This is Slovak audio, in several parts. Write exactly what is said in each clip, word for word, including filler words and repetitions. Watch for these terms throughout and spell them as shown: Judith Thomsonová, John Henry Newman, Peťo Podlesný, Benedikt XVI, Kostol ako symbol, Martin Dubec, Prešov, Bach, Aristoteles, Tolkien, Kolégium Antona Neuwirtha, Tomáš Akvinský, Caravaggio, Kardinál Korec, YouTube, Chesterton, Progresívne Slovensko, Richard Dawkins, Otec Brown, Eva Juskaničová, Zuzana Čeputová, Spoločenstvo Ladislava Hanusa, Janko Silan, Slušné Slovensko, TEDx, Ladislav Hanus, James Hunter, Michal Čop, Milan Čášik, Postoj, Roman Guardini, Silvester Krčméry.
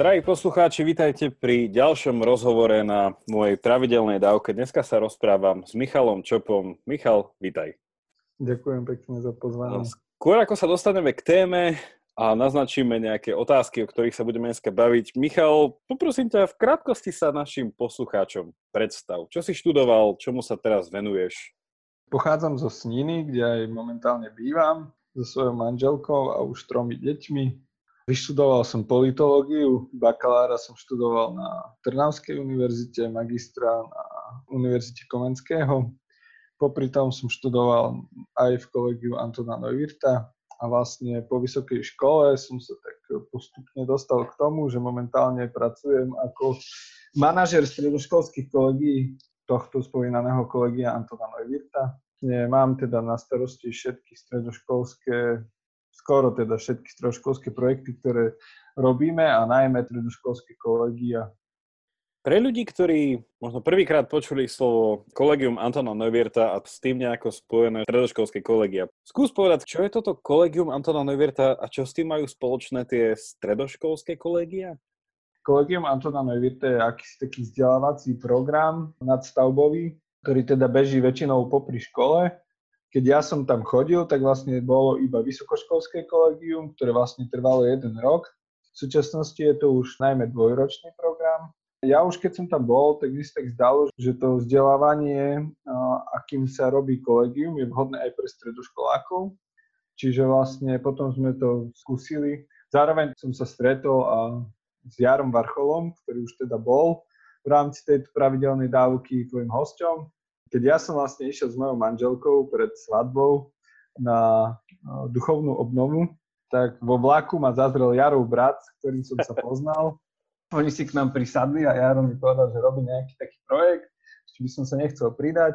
Drahí poslucháči, vítajte pri ďalšom rozhovore na mojej pravidelnej dávke. Dneska sa rozprávam s Michalom Čopom. Michal, vítaj. Ďakujem pekne za pozvanie. Skôr ako sa dostaneme k téme a naznačíme nejaké otázky, o ktorých sa budeme dneska baviť, Michal, poprosím ťa, v krátkosti sa našim poslucháčom predstav. Čo si študoval, čomu sa teraz venuješ? Pochádzam zo Sniny, kde aj momentálne bývam, so svojou manželkou a už tromi deťmi. Vyštudoval som politológiu, bakalára som študoval na Trnavskej univerzite, magistra na Univerzite Komenského. Popri tom som študoval aj v Kolégiu Antona Neuwirtha a vlastne po vysokej škole som sa tak postupne dostal k tomu, že momentálne pracujem ako manažer stredoškolských kolegií tohto spomínaného Kolégia Antona Neuwirtha. Mám teda na starosti všetky stredoškolské skoro teda všetky stredoškolské projekty, ktoré robíme a najmä stredoškolské kolegia. Pre ľudí, ktorí možno prvýkrát počuli slovo Kolégium Antona Neuwirtha a s tým nejako spojené stredoškolské kolegia, skús povedať, čo je toto Kolégium Antona Neuwirtha a čo s tým majú spoločné tie stredoškolské kolegia? Kolégium Antona Neuwirtha je akýsi taký vzdelávací program nadstavbový, ktorý teda beží väčšinou popri škole. Keď ja som tam chodil, tak vlastne bolo iba vysokoškolské kolegium, ktoré vlastne trvalo jeden rok. V súčasnosti je to už najmä dvojročný program. Ja už keď som tam bol, tak mi sa tak zdalo, že to vzdelávanie, akým sa robí kolegium, je vhodné aj pre stredoškolákov. Čiže vlastne potom sme to skúsili. Zároveň som sa stretol a s Jarom Varcholom, ktorý už teda bol v rámci tejto pravidelnej dávky tvojim hosťom. Keď ja som vlastne išiel s mojou manželkou pred svadbou na duchovnú obnovu, tak vo vlaku ma zazrel Jarov brat, s ktorým som sa poznal. Oni si k nám prisadli a Jaro mi povedal, že robí nejaký taký projekt, či by som sa nechcel pridať.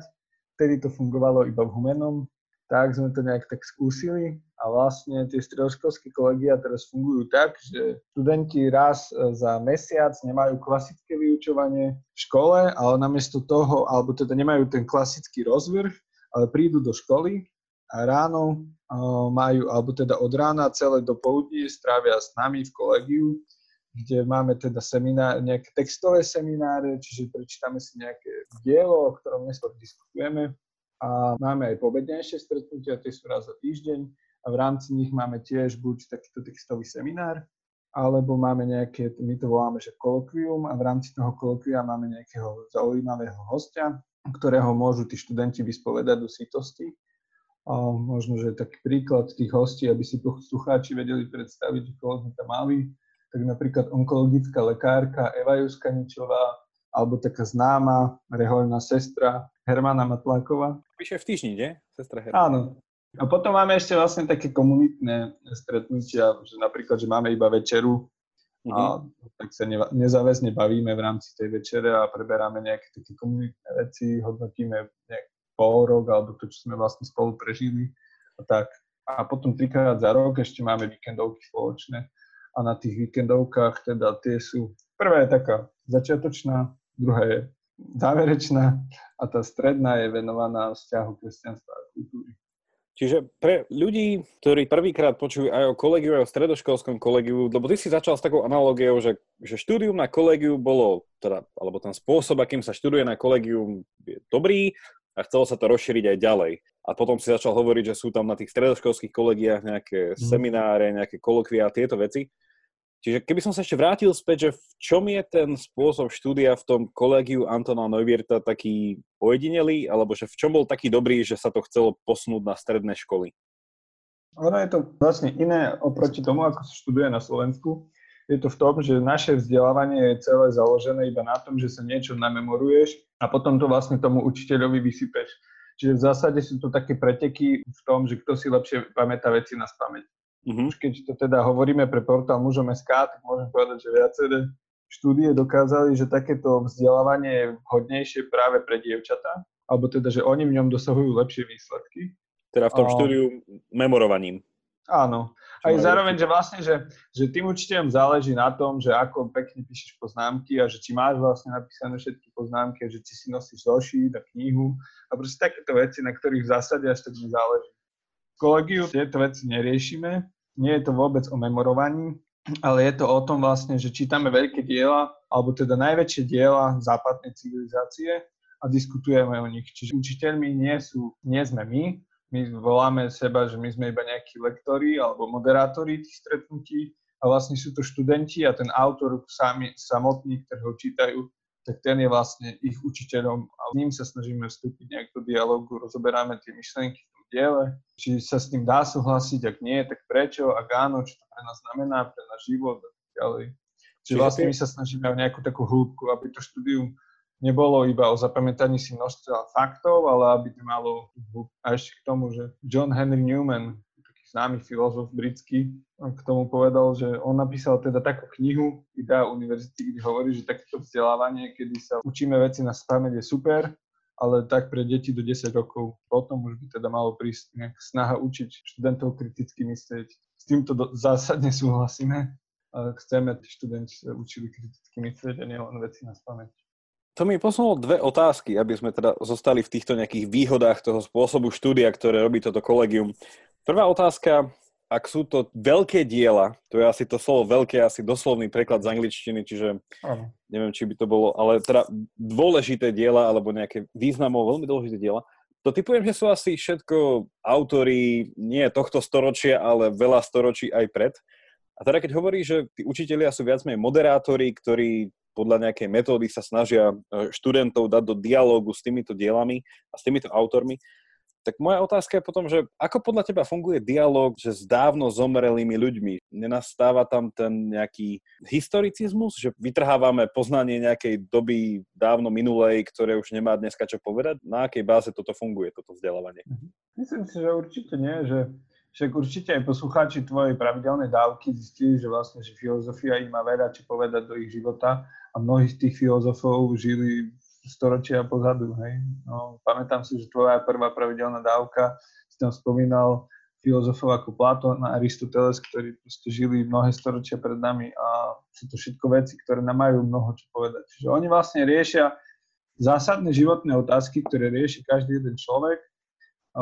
Vtedy to fungovalo iba v Humenom, tak sme to nejak tak skúsili a vlastne tie stredoškolské kolegia teraz fungujú tak, že študenti raz za mesiac nemajú klasické vyučovanie v škole, ale namiesto toho, alebo teda nemajú ten klasický rozvrh, ale prídu do školy a ráno majú, alebo teda od rána celé do poludní strávia s nami v kolegiu, kde máme teda seminár, nejaké textové semináre, čiže prečítame si nejaké dielo, o ktorom dnes diskutujeme. A máme aj pobednejšie stretnutia, tie sú raz za týždeň a v rámci nich máme tiež buď takýto textový seminár, alebo máme nejaké, my to voláme, že kolokvium a v rámci toho kolokvia máme nejakého zaujímavého hostia, ktorého môžu tí študenti vyspovedať do sýtosti. Možno, že taký príklad tých hostí, aby si poslucháči vedeli predstaviť, koho sme tam mali, tak napríklad onkologická lekárka Eva Juskaničová, alebo taká známa rehoľná sestra Hermana Matláková. Píše v týždni, nie? Sestra Hermana. Áno. A potom máme ešte vlastne také komunitné stretnutia, že napríklad, že máme iba večeru mm-hmm. a tak sa ne- nezáväzne bavíme v rámci tej večere a preberáme nejaké také komunitné veci, hodnotíme nejaký pol rok alebo to, čo sme vlastne spolu prežili a tak. A potom trikrát za rok ešte máme víkendovky spoločné a na tých víkendovkách teda tie sú, prvá je taká začiatočná, druhá je záverečná a tá stredná je venovaná vzťahu kresťanstva a kultúry. Čiže pre ľudí, ktorí prvýkrát počujú aj o kolegiu, aj o stredoškolskom kolegiu, lebo ty si začal s takou analogiou, že, že štúdium na kolegiu bolo, teda, alebo ten spôsob, akým sa študuje na kolegiu, je dobrý a chcelo sa to rozšíriť aj ďalej. A potom si začal hovoriť, že sú tam na tých stredoškolských kolegiách nejaké mm. semináre, nejaké kolokvia a tieto veci. Čiže keby som sa ešte vrátil späť, že v čom je ten spôsob štúdia v tom Kolégiu Antona Neuwirtha taký ojedinelý, alebo že v čom bol taký dobrý, že sa to chcelo posunúť na stredné školy? Ono je to vlastne iné oproti tomu, ako sa študuje na Slovensku. Je to v tom, že naše vzdelávanie je celé založené iba na tom, že sa niečo namemoruješ a potom to vlastne tomu učiteľovi vysypeš. Čiže v zásade sú to také preteky v tom, že kto si lepšie pamätá veci na spamäť. Mm-hmm. Už keď to teda hovoríme pre portál Mužom bodka es ká, tak môžem povedať, že viaceré štúdie dokázali, že takéto vzdelávanie je vhodnejšie práve pre dievčatá, alebo teda, že oni v ňom dosahujú lepšie výsledky. Teda v tom a... štúdiu memorovaním. Áno. Čo aj zároveň, výsledky? že vlastne, že, že tým učiteľom záleží na tom, že ako pekne píšeš poznámky a že či máš vlastne napísané všetky poznámky a že či si nosíš zošít a knihu a proste takéto veci, na ktorých v zásade až tak nezáleží. V kolegiu tieto veci neriešime. Nie je to vôbec o memorovaní, ale je to o tom vlastne, že čítame veľké diela, alebo teda najväčšie diela západnej civilizácie a diskutujeme o nich. Čiže učiteľmi nie sú, nie sme my, my voláme seba, že my sme iba nejakí lektori alebo moderátori tých stretnutí a vlastne sú to študenti a ten autor sami, samotný, ktorý ho čítajú, tak ten je vlastne ich učiteľom a s ním sa snažíme vstúpiť nejak do dialógu, rozoberáme tie myšlienky v tom diele, či sa s tým dá súhlasiť, ak nie, tak prečo, ak áno, čo to pre nás znamená, pre náš život a tak ďalej. Čiže vlastne my sa snažíme o nejakú takú hĺbku, aby to štúdium nebolo iba o zapamätaní si množstva faktov, ale aby to malo hĺbku. A ešte k tomu, že John Henry Newman, taký známy filozof britský, k tomu povedal, že on napísal teda takú knihu Ideál univerzity, kde hovorí, že takéto vzdelávanie, kedy sa učíme veci na spamäť je super, ale tak pre deti do desať rokov. Potom už by teda malo prísť nejak snaha učiť študentov kriticky myslieť. S týmto do- zásadne súhlasíme, ale chceme, aby študenti sa učili kriticky myslieť a nielen veci na spamäť. To mi posunulo dve otázky, aby sme teda zostali v týchto nejakých výhodách toho spôsobu štúdia, ktoré robí toto kolegium. Prvá otázka. Ak sú to veľké diela, to je asi to slovo veľké, asi doslovný preklad z angličtiny, čiže Aha. neviem, či by to bolo, ale teda dôležité diela, alebo nejaké významov, veľmi dôležité diela, to typujem, že sú asi všetko autori nie tohto storočia, ale veľa storočí aj pred. A teda keď hovorí, že tí učitelia sú viac menej moderátori, ktorí podľa nejakej metódy sa snažia študentov dať do dialógu s týmito dielami a s týmito autormi, tak moja otázka je potom, že ako podľa teba funguje dialóg že s dávno zomrelými ľuďmi? Nenastáva tam ten nejaký historicizmus, že vytrhávame poznanie nejakej doby dávno minulej, ktoré už nemá dneska čo povedať? Na akej báze toto funguje, toto vzdelávanie? Myslím si, že určite nie, že však určite aj poslucháči tvojej pravidelnej dávky zistili, že vlastne že filozofia im má veľa čo povedať do ich života a mnohých tých filozofov žili storočia pozadu, hej. No, pamätám si, že tvoja prvá pravidelná dávka si tam spomínal filozofov ako Platón a Aristoteles, ktorí proste žili mnohé storočia pred nami a sú to všetko veci, ktoré nám majú mnoho čo povedať. Čiže oni vlastne riešia zásadné životné otázky, ktoré rieši každý jeden človek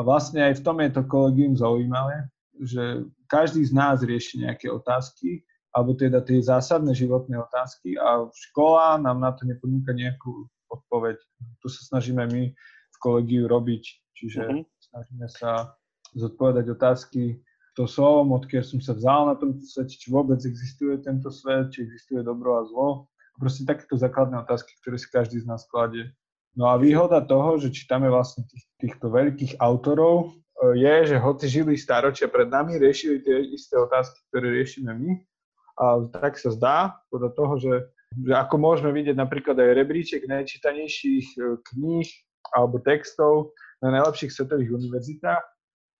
a vlastne aj v tom je to kolegium zaujímavé, že každý z nás rieši nejaké otázky alebo teda tie zásadné životné otázky a škola nám na to neponúka nejakú odpoveď. Tu sa snažíme my v kolegiu robiť, čiže mm-hmm. snažíme sa zodpovedať otázky, kto som, odkiaľ som sa vzal na tomto svete, či vôbec existuje tento svet, či existuje dobro a zlo. Proste takéto základné otázky, ktoré si každý z nás kladie. No a výhoda toho, že čítame vlastne tých, týchto veľkých autorov, je, že hoci žili staročia pred nami, riešili tie isté otázky, ktoré riešime my. A tak sa zdá, podľa toho, že že ako môžeme vidieť napríklad aj rebríček najčítanejších kníh alebo textov na najlepších svetových univerzitách.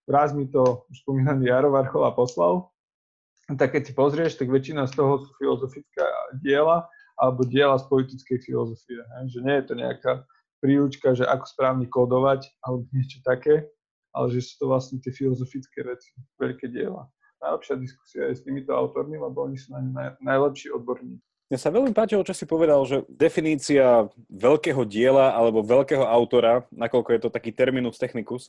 Raz mi to už spomínaný Jaro Varchola poslal. Tak keď si pozrieš, tak väčšina z toho sú filozofická diela alebo diela z politickej filozofie. Že nie je to nejaká príručka, že ako správne kódovať alebo niečo také, ale že sú to vlastne tie filozofické veci, veľké diela. Najlepšia diskusia je s týmito autormi, lebo oni sú na ne najlepší odborníci. Mne sa veľmi páčilo, čo si povedal, že definícia veľkého diela alebo veľkého autora, nakoľko je to taký terminus technicus,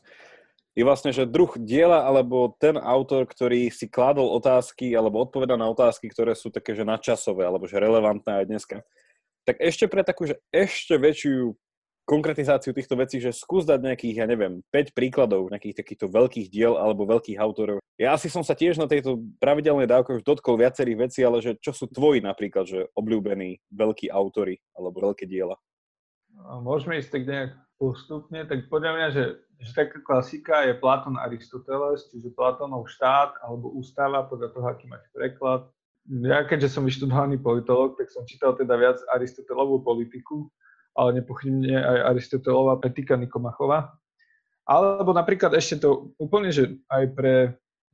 je vlastne, že druh diela alebo ten autor, ktorý si kládol otázky alebo odpovedal na otázky, ktoré sú také, že nadčasové alebo že relevantné aj dneska. Tak ešte pre takú, že ešte väčšiu konkretizáciu týchto vecí, že skús dať nejakých, ja neviem, päť príkladov nejakých takýchto veľkých diel alebo veľkých autorov. Ja asi som sa tiež na tejto pravidelnej dávke už dotkol viacerých vecí, ale že čo sú tvoji napríklad, že obľúbení veľkí autori alebo veľké diela? Môžeme ísť tak nejak postupne, tak podľa mňa, že, že taká klasika je Platón Aristoteles, čiže Platónov štát alebo ústava podľa toho, aký máte preklad. Ja keďže som vyštudovaný politolog, tak som čítal teda viac Aristotelovú politiku, ale nepochybne aj Aristotelova Petika Nikomachova. Alebo napríklad ešte to úplne, že aj pre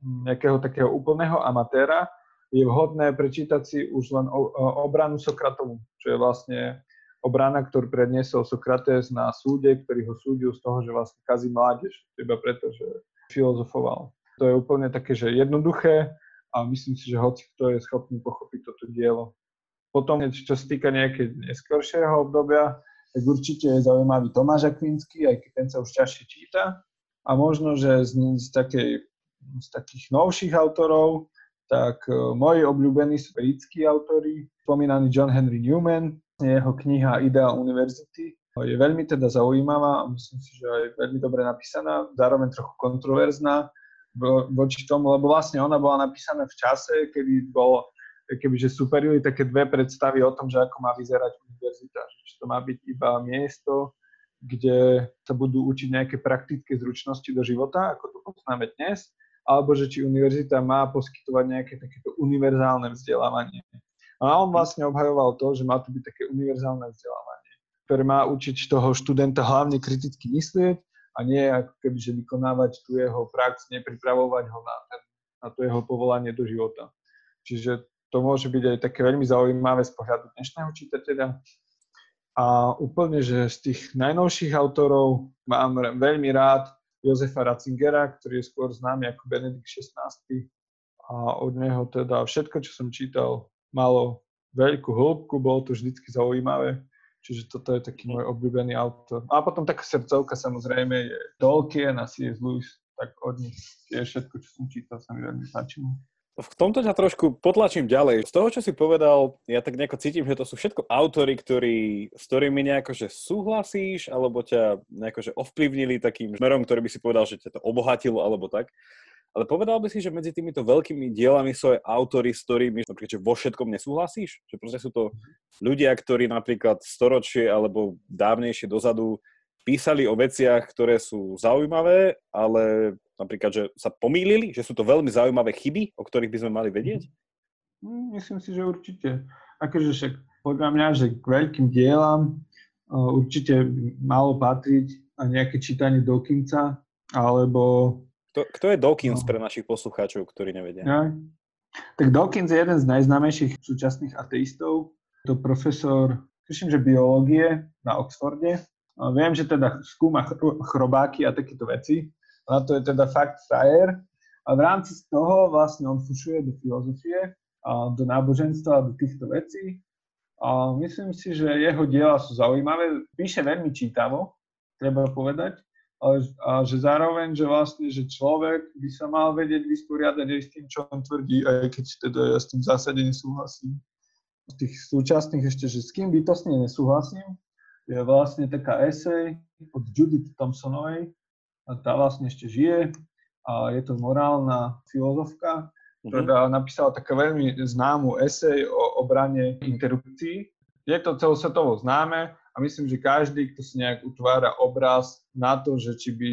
nejakého takého úplného amatéra je vhodné prečítať si už len obranu Sokratovu, čo je vlastne obrana, ktorú predniesol Sokrates na súde, ktorý ho súdil z toho, že vlastne kazí mládež, iba preto, že filozofoval. To je úplne také, že jednoduché a myslím si, že hoci kto je schopný pochopiť toto dielo. Potom, čo sa týka nejakého neskoršieho obdobia, tak určite je zaujímavý Tomáš Akvinský, aj keď ten sa už ťažšie číta. A možno, že z, z, takej, z takých novších autorov, tak moji obľúbení sú britskí autori, spomínaný John Henry Newman, jeho kniha Ideál univerzity je veľmi teda zaujímavá a myslím si, že je veľmi dobre napísaná, zároveň trochu kontroverzná voči tomu, lebo vlastne ona bola napísaná v čase, kedy bolo kebyže superili také dve predstavy o tom, že ako má vyzerať univerzita, že to má byť iba miesto, kde sa budú učiť nejaké praktické zručnosti do života, ako to poznáme dnes, alebo že či univerzita má poskytovať nejaké takéto univerzálne vzdelávanie. A on vlastne obhajoval to, že má to byť také univerzálne vzdelávanie, ktoré má učiť toho študenta hlavne kriticky myslieť a nie ako kebyže vykonávať tú jeho prax, nepripravovať ho na, ten, na to jeho povolanie do života. Čiže to môže byť aj také veľmi zaujímavé z pohľadu dnešného čitateľa. A úplne, že z tých najnovších autorov mám veľmi rád Jozefa Ratzingera, ktorý je skôr známy ako Benedikt šestnásty. A od neho teda všetko, čo som čítal, malo veľkú hĺbku, bolo to vždycky zaujímavé. Čiže toto je taký môj obľúbený autor. A potom taká srdcovka samozrejme je Tolkien a C S. Lewis, tak od nich je všetko, čo som čítal, sa mi veľmi páčilo. V tomto ťa trošku potlačím ďalej. Z toho, čo si povedal, ja tak nejako cítim, že to sú všetko autori, ktorí, s ktorými nejako, že súhlasíš, alebo ťa nejako, že ovplyvnili takým smerom, ktorý by si povedal, že ťa to obohatilo, alebo tak. Ale povedal by si, že medzi týmito veľkými dielami sú aj autori, s ktorými napríklad, že vo všetkom nesúhlasíš? Že proste sú to ľudia, ktorí napríklad storočie alebo dávnejšie dozadu písali o veciach, ktoré sú zaujímavé, ale napríklad, že sa pomýlili, že sú to veľmi zaujímavé chyby, o ktorých by sme mali vedieť? Myslím si, že určite. Akože však podľa mňa, že k veľkým dielam určite malo patriť aj nejaké čítanie Dawkinsa, alebo... Kto, kto je Dawkins pre našich poslucháčov, ktorí nevedia? Ja. Tak Dawkins je jeden z najznámejších súčasných ateistov. To profesor, tuším, že biológie na Oxforde. Viem, že teda skúma chrobáky a takéto veci. Na to je teda fakt frajer. A v rámci toho vlastne on fušuje do filozofie, a do náboženstva a do týchto vecí. A myslím si, že jeho diela sú zaujímavé. Píše veľmi čítavo, treba povedať. A že zároveň, že vlastne, že človek by sa mal vedieť vysporiadať aj s tým, čo on tvrdí, aj keď teda ja s tým v zásade nesúhlasím. Z tých súčasných ešte, že s kým bytostne nesúhlasím, je vlastne taká esej od Judith Thomsonovej, a tá vlastne ešte žije a je to morálna filozofka, ktorá mm-hmm. napísala takú veľmi známu esej o obrane interrupcií. Je to celosvetovo známe a myslím, že každý, kto si nejak utvára obraz na to, že či by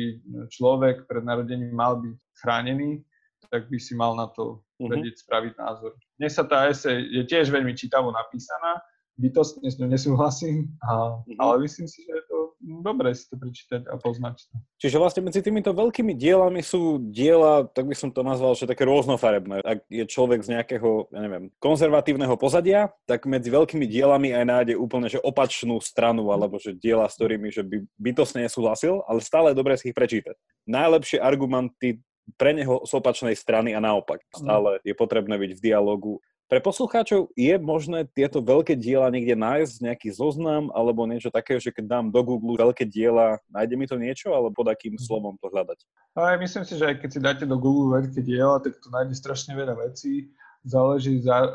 človek pred narodením mal byť chránený, tak by si mal na to vedieť mm-hmm. spraviť názor. Dnes sa tá esej je tiež veľmi čítavo napísaná, bytostne s ňou nesúhlasím, a, ale myslím si, že je to dobré si to prečítať a poznať to. Čiže vlastne medzi týmito veľkými dielami sú diela, tak by som to nazval, že také rôznofarebné. Ak je človek z nejakého, ja neviem, konzervatívneho pozadia, tak medzi veľkými dielami aj nájde úplne že opačnú stranu, alebo že diela, s ktorými že by bytostne nesúhlasil, ale stále je dobré si ich prečítať. Najlepšie argumenty pre neho z opačnej strany a naopak. Stále je potrebné byť v dialogu. Pre poslucháčov je možné tieto veľké diela niekde nájsť, nejaký zoznam alebo niečo také, že keď dám do Google veľké diela, nájde mi to niečo alebo pod akým slovom to hľadať? Aj, myslím si, že aj keď si dáte do Google veľké diela, tak to nájde strašne veľa vecí. Záleží za,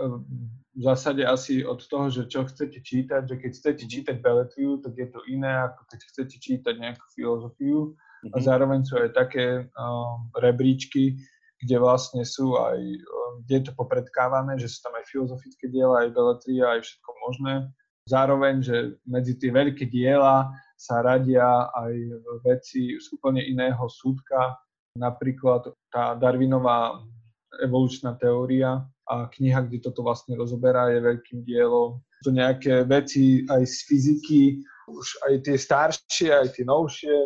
v zásade asi od toho, že čo chcete čítať, že keď chcete čítať beletriu, tak je to iné, ako keď chcete čítať nejakú filozofiu. Mm-hmm. A zároveň sú aj také um, rebríčky, kde vlastne sú aj, kde je to popredkávané, že sú tam aj filozofické diela, aj beletria, aj všetko možné. Zároveň, že medzi tie veľké diela sa radia aj veci z úplne iného súdka, napríklad tá Darwinová evolučná teória a kniha, kde toto vlastne rozoberá, je veľkým dielom. To nejaké veci aj z fyziky, už aj tie staršie, aj tie novšie,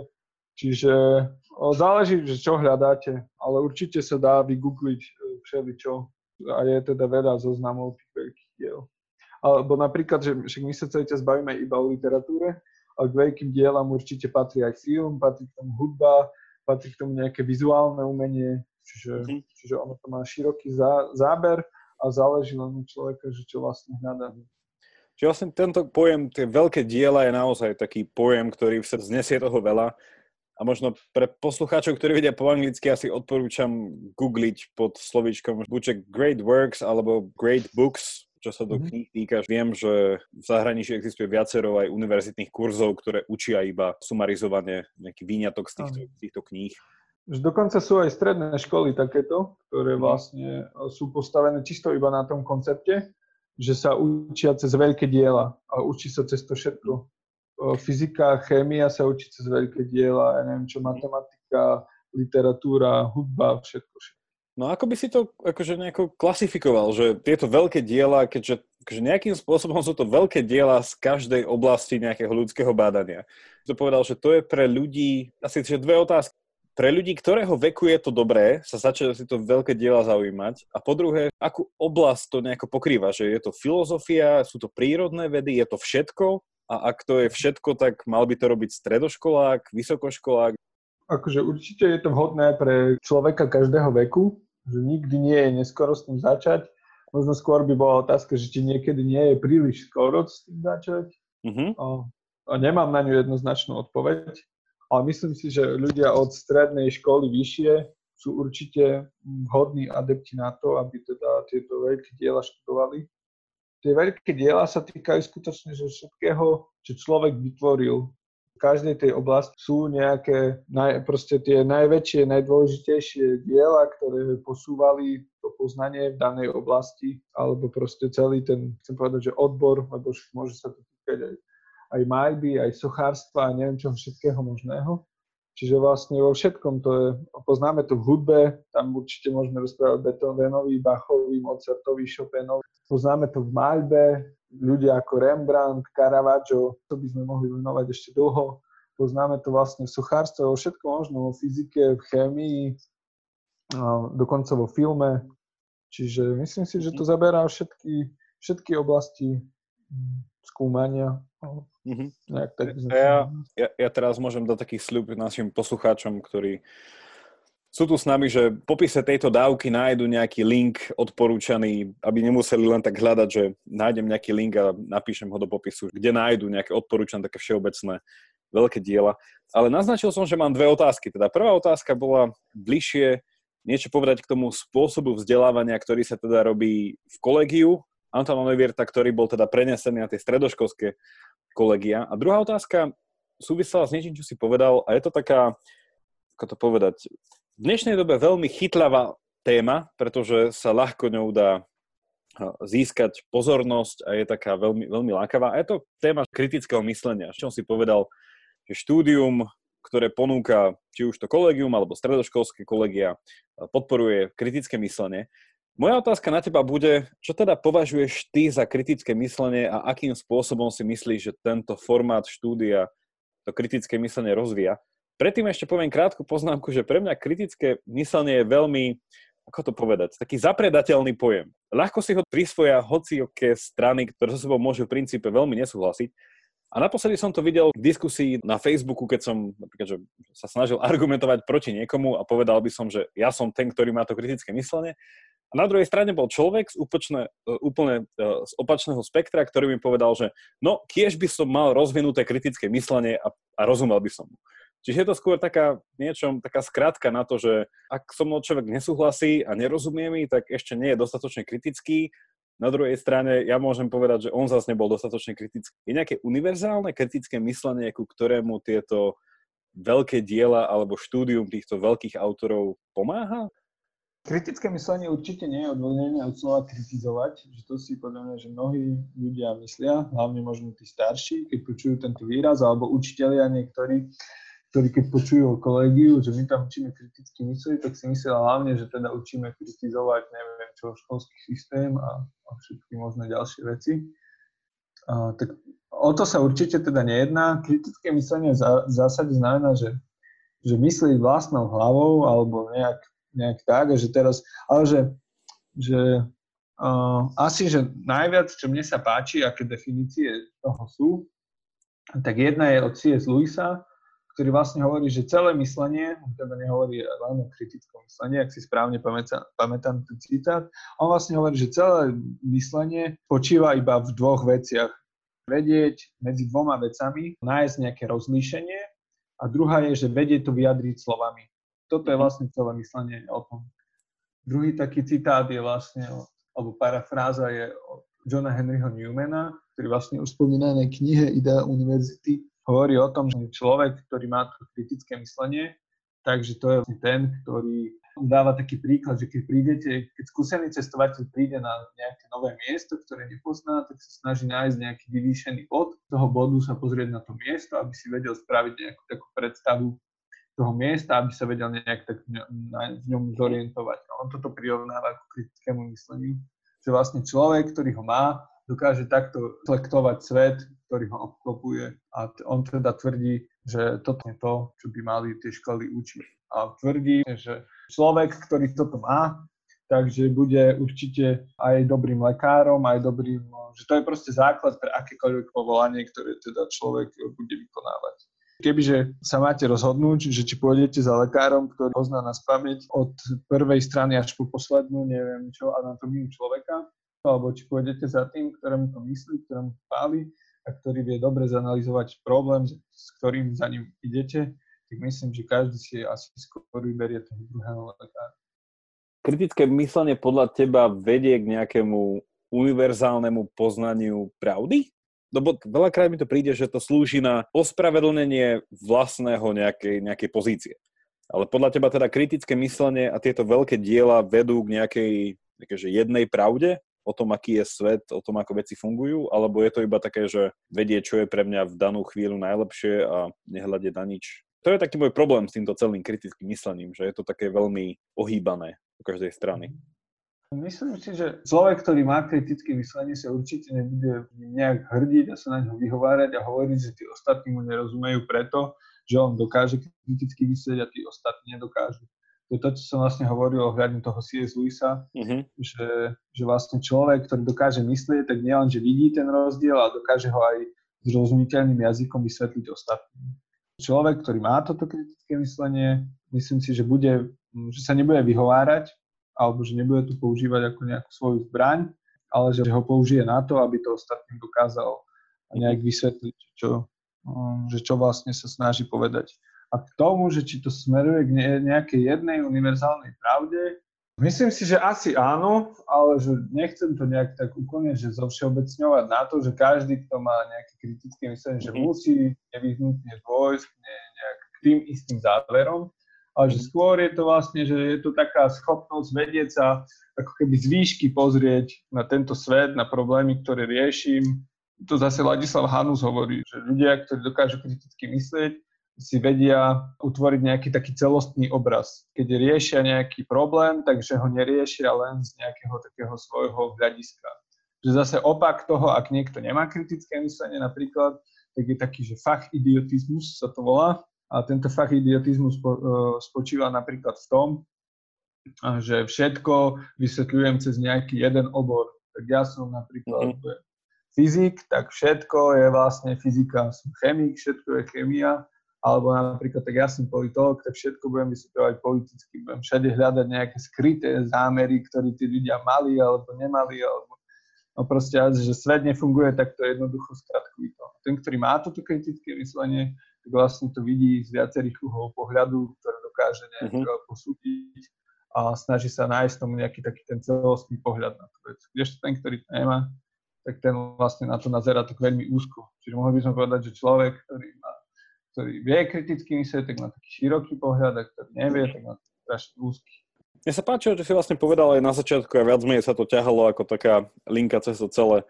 čiže záleží, že čo hľadáte, ale určite sa dá vygoogliť všeličo a je teda veľa zoznamov tých veľkých diel. Alebo napríklad, že však my sa celý čas bavíme iba o literatúre, ale k veľkým dielam určite patrí aj film, patrí k tomu hudba, patrí k tomu nejaké vizuálne umenie, čiže, mm-hmm. čiže ono to má široký zá, záber a záleží len u človeka, že čo vlastne hľadá. Čiže vlastne tento pojem, tie veľké diela je naozaj taký pojem, ktorý sa znesie toho veľa. A možno pre poslucháčov, ktorí vedia po anglicky, asi odporúčam googliť pod slovíčkom buďže great works alebo great books, čo sa do kníh týka. Viem, že v zahraničí existuje viacero aj univerzitných kurzov, ktoré učia iba sumarizovanie, nejaký výňatok z týchto, týchto kníh. Dokonca sú aj stredné školy takéto, ktoré vlastne sú postavené čisto iba na tom koncepte, že sa učia cez veľké diela a učí sa cez to všetko. Fyzika, chémia sa učí cez veľké diela, ja neviem čo, matematika, literatúra, hudba, všetko, všetko. No ako by si to akože nejako klasifikoval, že tieto veľké diela, keďže, keďže nejakým spôsobom sú to veľké diela z každej oblasti nejakého ľudského bádania. To povedal, že to je pre ľudí, asi že dve otázky. Pre ľudí, ktorého veku je to dobré, sa začalo si to veľké diela zaujímať. A po druhé, akú oblasť to nejako pokrýva, že je to filozofia, sú to prírodné vedy, je to všetko? A ak to je všetko, tak mal by to robiť stredoškolák, vysokoškolák? Akože určite je to vhodné pre človeka každého veku, že nikdy nie je neskoro s tým začať. Možno skôr by bola otázka, že či niekedy nie je príliš skoro s tým začať. Mm-hmm. A, a nemám na ňu jednoznačnú odpoveď, ale myslím si, že ľudia od strednej školy vyššie sú určite vhodní adepti na to, aby teda tieto veľké diela študovali. Tie veľké diela sa týkajú skutočne že všetkého, čo človek vytvoril. V každej tej oblasti sú nejaké naj, proste tie najväčšie, najdôležitejšie diela, ktoré posúvali to poznanie v danej oblasti, alebo proste celý ten, chcem povedať, že odbor, lebo môže sa to týkať aj, aj maľby, aj sochárstva, a neviem čo všetkého možného. Čiže vlastne vo všetkom to je, poznáme to v hudbe, tam určite môžeme rozprávať Beethovenovi, Bachovi, Mozartovi, Chopinovi. Poznáme to v maľbe, ľudia ako Rembrandt, Caravaggio, to by sme mohli venovať ešte dlho. Poznáme to vlastne v sochárstve, vo všetkom možno, vo fyzike, v chémii, dokonca vo filme. Čiže myslím si, že to zaberá všetky, všetky oblasti skúmania. Mm-hmm. Ja, ja, ja, ja teraz môžem dať taký sľub našim poslucháčom, ktorí sú tu s nami, že v popise tejto dávky nájdu nejaký link odporúčaný, aby nemuseli len tak hľadať, že nájdem nejaký link a napíšem ho do popisu, kde nájdu nejaké odporúčané také všeobecné veľké diela. Ale naznačil som, že mám dve otázky. Teda prvá otázka bola bližšie niečo povedať k tomu spôsobu vzdelávania, ktorý sa teda robí v kolégiu Antona Neuwirtha, ktorý bol teda prenesený na tie stredoškolské kolegia. A druhá otázka súvisela s niečím, čo si povedal, a je to taká, ako to povedať, v dnešnej dobe veľmi chytlavá téma, pretože sa ľahko ňou dá získať pozornosť a je taká veľmi, veľmi lákavá. A je to téma kritického myslenia, čo si povedal, že štúdium, ktoré ponúka či už to kolegium alebo stredoškolské kolegia, podporuje kritické myslenie. Moja otázka na teba bude, čo teda považuješ ty za kritické myslenie a akým spôsobom si myslíš, že tento formát štúdia to kritické myslenie rozvíja? Predtým ešte poviem krátku poznámku, že pre mňa kritické myslenie je veľmi, ako to povedať, taký zapredateľný pojem. Ľahko si ho prisvoja hociaké strany, ktoré so sebou môžu v princípe veľmi nesúhlasiť. A naposledy som to videl v diskusii na Facebooku, keď som napríklad, že sa snažil argumentovať proti niekomu a povedal by som, že ja som ten, ktorý má to kritické myslenie. A na druhej strane bol človek z úplne, úplne z opačného spektra, ktorý mi povedal, že no, kiež by som mal rozvinuté kritické myslenie a, a rozumel by som mu. Čiže je to skôr taká niečom, taká skratka na to, že ak so mnou človek nesúhlasí a nerozumie mi, tak ešte nie je dostatočne kritický. Na druhej strane ja môžem povedať, že on zase nebol dostatočne kritický. Je nejaké univerzálne kritické myslenie, ku ktorému tieto veľké diela alebo štúdium týchto veľkých autorov pomáha? Kritické myslenie určite nie je odvodené od slova kritizovať, že to si podľa mňa, že mnohí ľudia myslia, hlavne možno tí starší, keď počujú tento výraz, alebo učitelia niektorí, ktorí keď počujú o kolégiu, že my tam učíme kriticky myslieť, tak si myslia hlavne, že teda učíme kritizovať, neviem čo, školský systém a, a všetky možné ďalšie veci. A, tak o to sa určite teda nejedná. Kritické myslenie v zásade znamená, že, že myslieť vlastnou hlavou alebo nejak nejak tak, že teraz, ale že, že uh, asi, že najviac, čo mne sa páči, aké definície toho sú, tak jedna je od C S Lewisa, ktorý vlastne hovorí, že celé myslenie, on teda nehovorí len o kritickom myslení, ak si správne pamätá, pamätám ten citát, on vlastne hovorí, že celé myslenie počíva iba v dvoch veciach. Vedieť medzi dvoma vecami, nájsť nejaké rozlíšenie a druhá je, že vedie to vyjadriť slovami. Toto je vlastne celé myslenie o tom. Druhý taký citát je vlastne, alebo parafráza je od Johna Henryho Newmana, ktorý vlastne už spomínanej knihe Ideál univerzity hovorí o tom, že človek, ktorý má to kritické myslenie, takže to je ten, ktorý dáva taký príklad, že keď prídete, keď skúsený cestovateľ príde na nejaké nové miesto, ktoré nepozná, tak sa snaží nájsť nejaký vyvýšený bod. Z toho bodu sa pozrieť na to miesto, aby si vedel spraviť nejakú takú predstavu toho miesta, aby sa vedel nejak tak v ňom zorientovať. A on toto prirovnáva k kritickému mysleniu, že vlastne človek, ktorý ho má, dokáže takto reflektovať svet, ktorý ho obklopuje, a on teda tvrdí, že toto je to, čo by mali tie školy učiť. A tvrdí, že človek, ktorý toto má, takže bude určite aj dobrým lekárom, aj dobrým, že to je proste základ pre akékoľvek povolanie, ktoré teda človek bude vykonávať. Kebyže sa máte rozhodnúť, že či pôjdete za lekárom, ktorý pozná na spamäť od prvej strany až po poslednú, neviem čo, anatómiu človeka, alebo či pôjdete za tým, ktorému to myslí, ktorému to páli a ktorý vie dobre zanalizovať problém, s ktorým za ním idete, tak myslím, že každý si asi skôr vyberie toho druhého lekára. Kritické myslenie podľa teba vedie k nejakému univerzálnemu poznaniu pravdy? Lebo veľakrát mi to príde, že to slúži na ospravedlnenie vlastného nejakej, nejakej pozície. Ale podľa teba teda kritické myslenie a tieto veľké diela vedú k nejakej nejakej jednej pravde o tom, aký je svet, o tom, ako veci fungujú? Alebo je to iba také, že vedie, čo je pre mňa v danú chvíľu najlepšie a nehľadie na nič? To je taký môj problém s týmto celým kritickým myslením, že je to také veľmi ohýbané z každej strany. Myslím si, že človek, ktorý má kritické myslenie, sa určite nebude nejak hrdiť a sa na ňo vyhovárať a hovoriť, že tí ostatní mu nerozumejú preto, že on dokáže kriticky myslieť a tí ostatní nedokážu. To je to, čo som vlastne hovoril ohľadne toho C S Lewisa, uh-huh. že, že vlastne človek, ktorý dokáže myslieť, tak nielen, že vidí ten rozdiel, ale dokáže ho aj zrozumiteľným jazykom vysvetliť ostatným. Človek, ktorý má toto kritické myslenie, myslím si, že, bude, že sa nebude vyhovárať alebo že nebude to používať ako nejakú svoju zbraň, ale že ho použije na to, aby to ostatným dokázal nejak vysvetliť, čo, že čo vlastne sa snaží povedať. A k tomu, že či to smeruje k nejakej jednej univerzálnej pravde, myslím si, že asi áno, ale že nechcem to nejak tak úplne, že zovšeobecňovať na to, že každý, kto má nejaké kritické myslenie, že musí nevyhnutne dôjsť nejak k tým istým záverom, ale že skôr je to vlastne, že je to taká schopnosť vedieť sa ako keby z výšky pozrieť na tento svet, na problémy, ktoré riešim. To zase Ladislav Hanus hovorí, že ľudia, ktorí dokážu kriticky myslieť, si vedia utvoriť nejaký taký celostný obraz. Keď riešia nejaký problém, takže ho neriešia len z nejakého takého svojho hľadiska. Že zase opak toho, ak niekto nemá kritické myslenie napríklad, tak je taký, že fachidiotizmus sa to volá. A tento fachidiotizmus spočíva napríklad v tom, že všetko vysvetľujem cez nejaký jeden obor. Tak ja som napríklad mm-hmm. fyzik, tak všetko je vlastne fyzika. Som chemik, všetko je chemia. Alebo napríklad, tak ja som politolog, tak všetko budem vysvetľovať politicky, budem všade hľadať nejaké skryté zámery, ktoré tí ľudia mali alebo nemali, alebo no proste, že svet nefunguje, tak to je jednoducho skratkovito. Ten, ktorý má toto kritické myslenie, tak vlastne to vidí z viacerých uhlov pohľadu, ktoré dokáže nejak mm-hmm. posúdiť a snaží sa nájsť tomu nejaký taký ten celostný pohľad na tú vec. Kdežto ten, ktorý to nemá, tak ten vlastne na to nazerá tak veľmi úzko. Čiže mohli by sme povedať, že človek, ktorý má ktorý vie kriticky myslieť, tak má taký široký pohľad, a ktorý nevie, tak má strašne úzky. Mne sa páčilo, že si vlastne povedal aj na začiatku a viac menej sa to ťahalo ako taká linka cez to celé,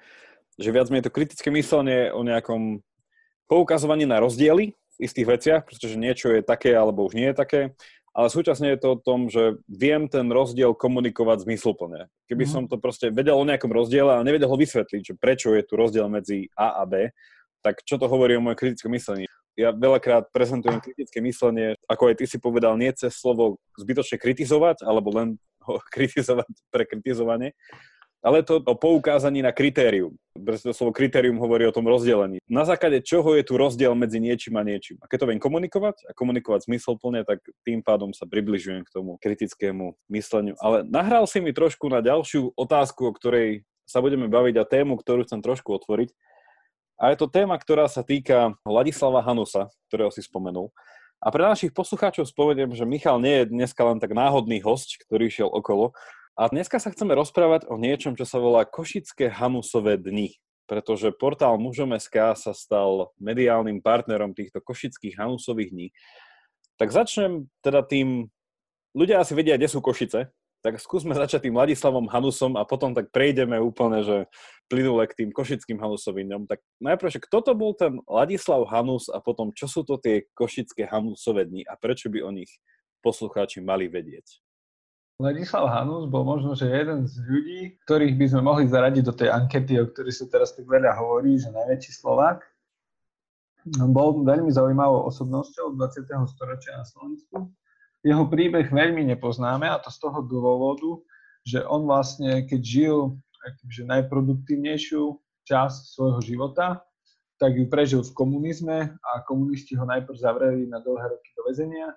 že viac menej to kritické myslenie o nejakom poukazovaní na rozdiely v istých veciach, pretože niečo je také alebo už nie je také, ale súčasne je to o tom, že viem ten rozdiel komunikovať zmysluplne. Keby mm. som to proste vedel o nejakom rozdiele a nevedel ho vysvetliť, že prečo je tu rozdiel medzi A a B, tak čo to hovorí o mojom kritickom myslení? Ja veľakrát prezentujem kritické myslenie, ako aj ty si povedal, nie cez slovo zbytočne kritizovať, alebo len ho kritizovať pre kritizovanie, ale to o poukázaní na kritérium. Preto slovo kritérium hovorí o tom rozdelení. Na základe čoho je tu rozdiel medzi niečím a niečím. A keď to viem komunikovať a komunikovať zmysluplne, tak tým pádom sa približujem k tomu kritickému mysleniu. Ale nahral si mi trošku na ďalšiu otázku, o ktorej sa budeme baviť a tému, ktorú chcem trošku otvoriť. A je to téma, ktorá sa týka Ladislava Hanusa, ktorého si spomenul. A pre našich poslucháčov spovediem, že Michal nie je dneska len tak náhodný hosť, ktorý šiel okolo. A dneska sa chceme rozprávať o niečom, čo sa volá Košické Hanusove dni, pretože portál Mužom.sk sa stal mediálnym partnerom týchto Košických Hanusových dní. Tak začnem teda tým, ľudia asi vedia, kde sú Košice, tak skúsme začať tým Ladislavom Hanusom a potom tak prejdeme úplne, že plynule k tým Košickým Hanusovým dňom. Tak najprv, kto to bol ten Ladislav Hanus a potom, čo sú to tie Košické Hanusove dni a prečo by o nich poslucháči mali vedieť? Ladislav Hanus bol možno, že jeden z ľudí, ktorých by sme mohli zaradiť do tej ankety, o ktorej sa teraz tak veľa hovorí, že najväčší Slovák. Bol veľmi zaujímavou osobnosťou dvadsiateho storočia na Slovensku. Jeho príbeh veľmi nepoznáme a to z toho dôvodu, že on vlastne, keď žil akýmže najproduktívnejšiu časť svojho života, tak ju prežil v komunizme a komunisti ho najprv zavreli na dlhé roky do väzenia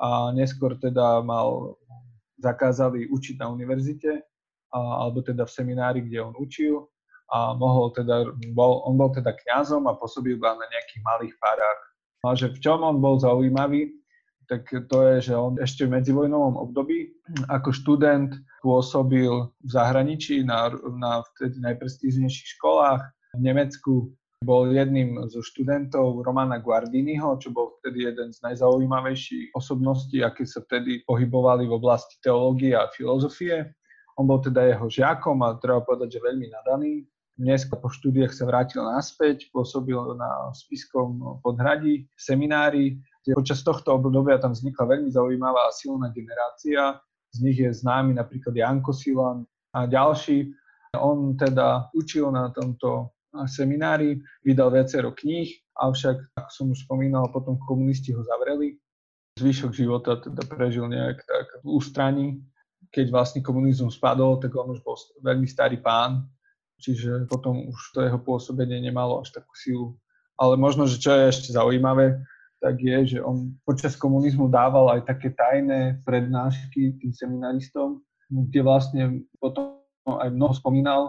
a neskôr teda mal... zakázali učiť na univerzite, alebo teda v seminári, kde on učil. A mohol teda, bol, on bol teda kňazom a pôsobil iba na nejakých malých farách. A že v čom on bol zaujímavý, tak to je, že on ešte v medzivojnovom období ako študent pôsobil v zahraničí na, na vtedy najprestížnejších školách. V Nemecku bol jedným zo študentov Romana Guardiniho, čo bol vtedy jeden z najzaujímavejších osobností, aké sa vtedy pohybovali v oblasti teológie a filozofie. On bol teda jeho žiakom a treba povedať, že veľmi nadaný. Neskôr po štúdiách sa vrátil naspäť, pôsobil na Spiskom Podhradí, seminári. Počas tohto obdobia tam vznikla veľmi zaujímavá a silná generácia. Z nich je známy napríklad Janko Silan a ďalší. On teda učil na tomto seminári, vydal viacero kníh, avšak, ako som už spomínal, potom komunisti ho zavreli. Zvyšok života teda prežil nejak tak v ústraní. Keď vlastne komunizmus spadol, tak on už bol veľmi starý pán, čiže potom už to jeho pôsobenie nemalo až takú silu. Ale možno, že čo je ešte zaujímavé, tak je, že on počas komunizmu dával aj také tajné prednášky tým seminaristom, kde vlastne potom aj mnoho spomínal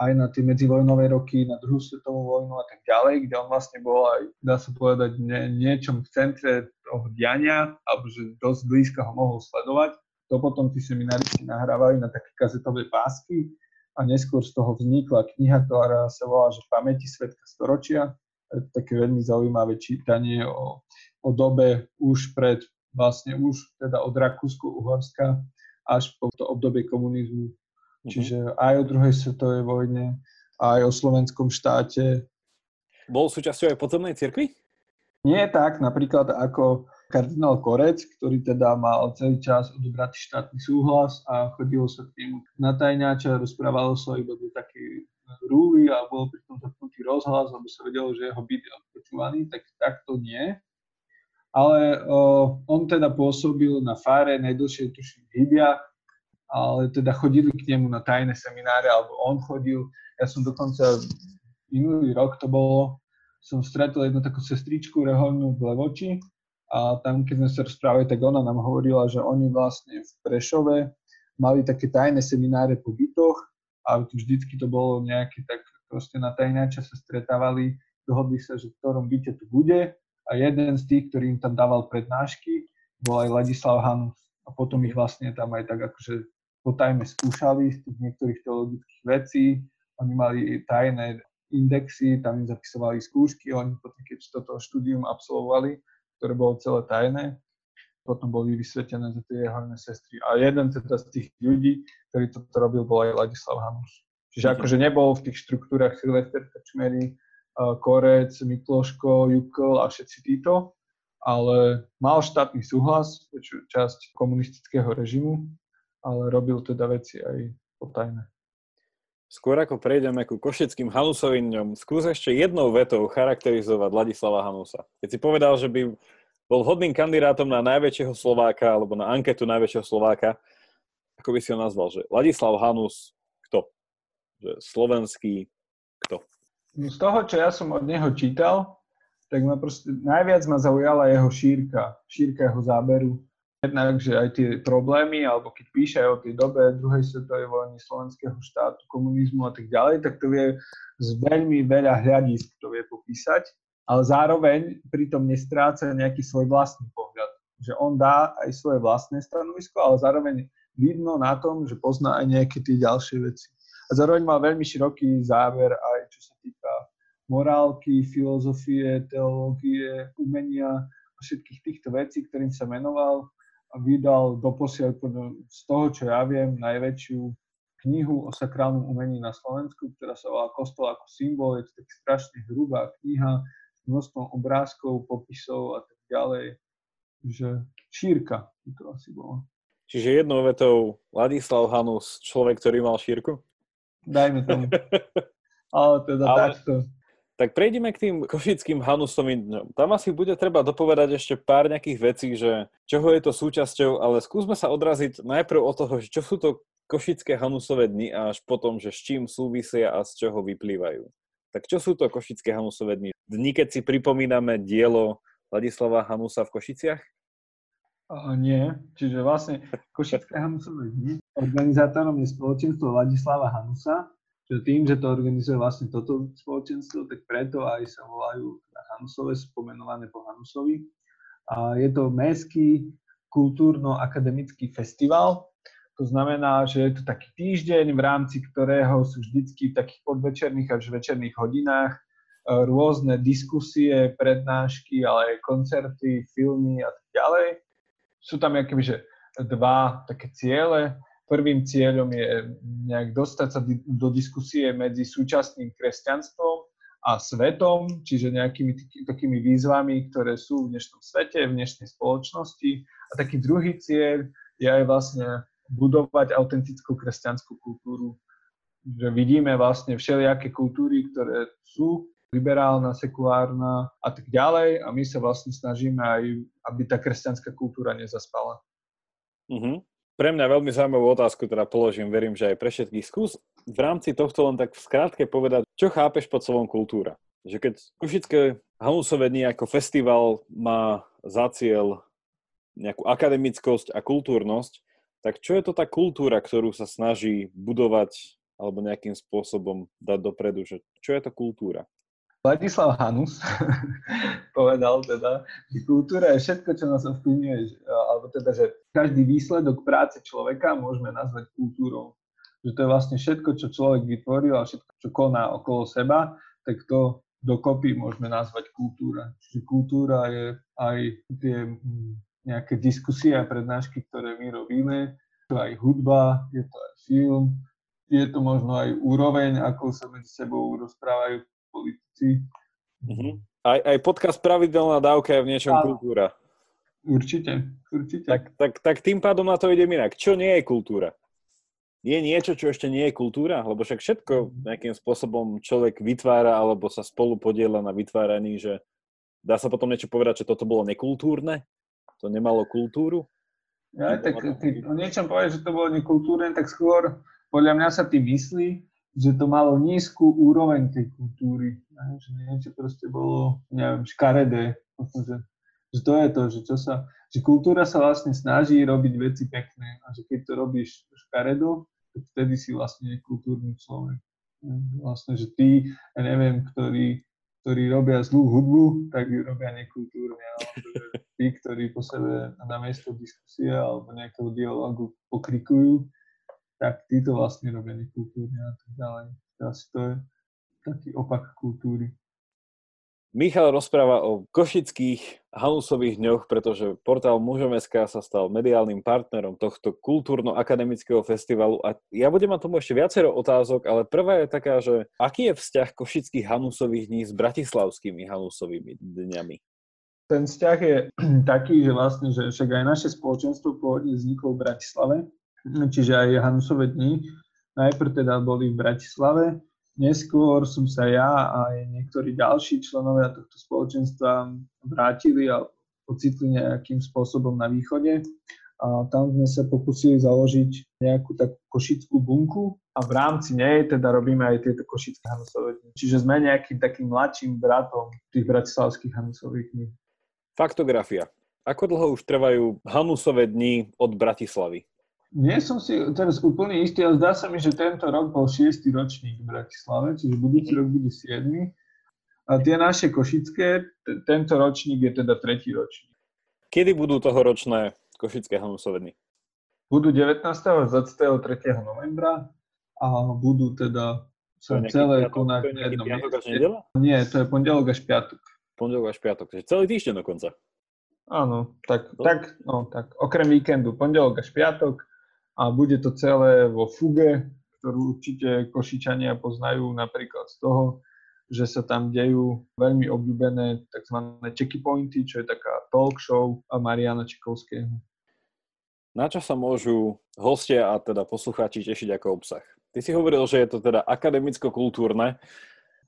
aj na tie medzivojnové roky, na druhú svetovú vojnu a tak ďalej, kde on vlastne bol aj, dá sa povedať, nie, niečom v centre toho diania, alebo že dosť blízko ho mohol sledovať. To potom tí semináristi nahrávali na také kazetové pásky a neskôr z toho vznikla kniha, ktorá sa volá, že v pamäti svetka storočia. Je to také veľmi zaujímavé čítanie o, o dobe už pred, vlastne už teda od Rakúsko-Uhorska až po to obdobie komunizmu. Čiže aj o druhej svetovej vojne, aj o slovenskom štáte. Bol súčasťou aj podzemnej cirkvi? Nie tak, napríklad ako kardinál Korec, ktorý teda mal celý čas odobratý štátny súhlas a chodilo sa k nemu na tajňáča, rozprávalo sa iba do takej rúly a bol pri tom zapnutý rozhlas, aby sa vedelo, že jeho byt je odpočúvaný, tak, tak to nie. Ale o, on teda pôsobil na fáre najdlšie tuším Hybia, ale teda chodili k nemu na tajné semináre, alebo on chodil. Ja som dokonca minulý rok to bolo, som stretol jednu takú sestričku reholnú v Levoči a tam, keď sme sa rozprávali, tak ona nám hovorila, že oni vlastne v Prešove mali také tajné semináre po bytoch a vždycky to bolo nejaké, tak proste na tajnáča sa stretávali, dohodli sa, že v ktorom byte tu bude a jeden z tých, ktorý im tam dával prednášky, bol aj Ladislav Hanus a potom ich vlastne tam aj tak akože potajme skúšali z tých niektorých teologických vecí. Oni mali tajné indexy, tam im zapisovali skúšky, oni potom, keď toto štúdium absolvovali, ktoré bolo celé tajné, potom boli vysvetené za tie reholné sestry. A jeden teda z tých ľudí, ktorý toto robil, bol aj Ladislav Hanus. Čiže akože nebol v tých štruktúrach Silvester Krčmery, Korec, Mikloško, Jukl a všetci títo, ale mal štátny súhlas, väčšiu časť komunistického režimu, ale robil teda veci aj potajné. Skôr ako prejdeme ku Košickým Hanusovým dňom, skús ešte jednou vetou charakterizovať Ladislava Hanusa. Keď si povedal, že by bol hodným kandidátom na najväčšieho Slováka alebo na anketu najväčšieho Slováka, ako by si ho nazval, že Ladislav Hanus kto? Že slovenský kto? Z toho, čo ja som od neho čítal, tak ma proste, najviac ma zaujala jeho šírka, šírka jeho záberu. Jednak, že aj tie problémy, alebo keď píše aj o tej dobe druhej svetovej vojny, slovenského štátu, komunizmu a tak ďalej, tak to vie z veľmi veľa hľadísk, to vie popísať. A ale zároveň pritom nestráca nejaký svoj vlastný pohľad. Že on dá aj svoje vlastné stanovisko, ale zároveň vidno na tom, že pozná aj nejaké tie ďalšie veci. A zároveň má veľmi široký záver aj čo sa týka morálky, filozofie, teológie, umenia a všetkých týchto vecí, ktorým sa venoval a vydal doposiaľ z toho, čo ja viem, najväčšiu knihu o sakrálnom umení na Slovensku, ktorá sa volá Kostol ako symbol. Je to tak strašne hrubá kniha s množstvom obrázkov, popisov a tak ďalej. Že šírka to asi bola. Čiže jednou vetou Ladislav Hanus, človek, ktorý mal šírku? Dajme tomu. Ale teda Ale... takto. Tak prejdeme k tým košickým Hanusovým dňom. Tam asi bude treba dopovedať ešte pár nejakých vecí, že čoho je to súčasťou, ale skúsme sa odraziť najprv od toho, čo sú to Košické Hanusove dni a až potom, že s čím súvisia a z čoho vyplývajú. Tak čo sú to Košické Hanusove dni? Dni, keď si pripomíname dielo Ladislava Hanusa v Košiciach? A nie, čiže vlastne Košické Hanusove dni, organizátorom je Spoločenstvo Ladislava Hanusa. Čiže tým, že to organizuje vlastne toto spoločenstvo, tak preto aj sa volajú Hanusove, spomenované po Hanusovi. A je to mestský kultúrno-akademický festival. To znamená, že je to taký týždeň, v rámci ktorého sú vždycky v takých podvečerných až večerných hodinách rôzne diskusie, prednášky, ale aj koncerty, filmy a tak ďalej. Sú tam akoby dva také ciele. Prvým cieľom je nejak dostať sa do diskusie medzi súčasným kresťanstvom a svetom, čiže nejakými taký, takými výzvami, ktoré sú v dnešnom svete, v dnešnej spoločnosti. A taký druhý cieľ je aj vlastne budovať autentickú kresťanskú kultúru. Že vidíme vlastne všelijaké kultúry, ktoré sú liberálna, sekulárna a tak ďalej. A my sa vlastne snažíme aj, aby tá kresťanská kultúra nezaspala. Mhm. Pre mňa veľmi zaujímavú otázku, teda položím, verím, že aj pre všetkých. Skús v rámci tohto len tak v skrátke povedať, čo chápeš pod slovom kultúra? Že keď Košické Hanusove dni ako festival má za cieľ nejakú akademickosť a kultúrnosť, tak čo je to tá kultúra, ktorú sa snaží budovať alebo nejakým spôsobom dať dopredu? Že čo je to kultúra? Ladislav Hanus povedal teda, že kultúra je všetko, čo nás ovplyvňuje, alebo teda, že každý výsledok práce človeka môžeme nazvať kultúrou. Že to je vlastne všetko, čo človek vytvoril a všetko, čo koná okolo seba, tak to dokopy môžeme nazvať kultúra. Čiže kultúra je aj tie nejaké diskusie a prednášky, ktoré my robíme. Je to aj hudba, je to aj film, je to možno aj úroveň, ako sa medzi sebou rozprávajú politici. Uh-huh. Aj, aj podcast Pravidelná dávka je v niečom áno. Kultúra. Určite, určite. Tak, tak, tak tým pádom na to idem inak. Čo nie je kultúra? Je niečo, čo ešte nie je kultúra? Lebo však všetko nejakým spôsobom človek vytvára alebo sa spolu podieľa na vytváraní, že dá sa potom niečo povedať, že toto bolo nekultúrne? To nemalo kultúru? Ja, tak ty o niečom povieš, že to bolo nekultúrne, tak skôr podľa mňa sa ty myslí, že to malo nízku úroveň tej kultúry, že niečo proste bolo, neviem, škaredé, že to je to, že, čo sa, že kultúra sa vlastne snaží robiť veci pekné a že keď to robíš škaredo, tak vtedy si vlastne kultúrny človek. Vlastne, že tí, ja neviem, ktorí, ktorí robia zlú hudbu, tak ju robia nekultúrne, alebo tí, ktorí po sebe namiesto diskusie alebo nejakého dialogu pokrikujú, tak títo vlastne robia nekultúrne a tak ďalej. Asi to je taký opak kultúry. Michal rozpráva o Košických Hanusových dňoch, pretože portál Mužom.sk sa stal mediálnym partnerom tohto kultúrno-akademického festivalu. A ja budem mať tomu ešte viacero otázok, ale prvá je taká, že aký je vzťah Košických Hanusových dní s bratislavskými Hanusovými dňami? Ten vzťah je taký, že vlastne, že však aj naše spoločenstvo pôvodne vzniklo v Bratislave. Čiže aj Hanusove dni. Najprv teda boli v Bratislave. Neskôr som sa ja a aj niektorí ďalší členovia tohto spoločenstva vrátili a ocitli nejakým spôsobom na východe. A tam sme sa pokusili založiť nejakú takú košickú bunku a v rámci nej teda robíme aj tieto košické Hanusove dni. Čiže sme nejakým takým mladším bratom tých bratislavských Hanusových dní. Faktografia. Ako dlho už trvajú Hanusove dni od Bratislavy? Nie som si teraz úplne istý, ale zdá sa mi, že tento rok bol šiesty ročník v Bratislave, čiže budúci rok bude siedmy. A tie naše košické, t- tento ročník je teda tretí ročník. Kedy budú tohoročné Košické Hanusove dni? Budú devätnásteho a dvadsiateho tretieho novembra a budú teda sa celé konať na jednom mieste. Nie, to je pondelok až piatok. Pondelok až piatok, takže celý týždeň dokonca. Áno, tak, tak, no, tak okrem víkendu pondelok až piatok a bude to celé vo fuge, ktorú určite Košičania poznajú napríklad z toho, že sa tam dejú veľmi obľúbené tzv. Checky pointy, čo je taká talk show Mariana Čekovského. Na čo sa môžu hostia a teda poslucháči tešiť ako obsah? Ty si hovoril, že je to teda akademicko-kultúrne.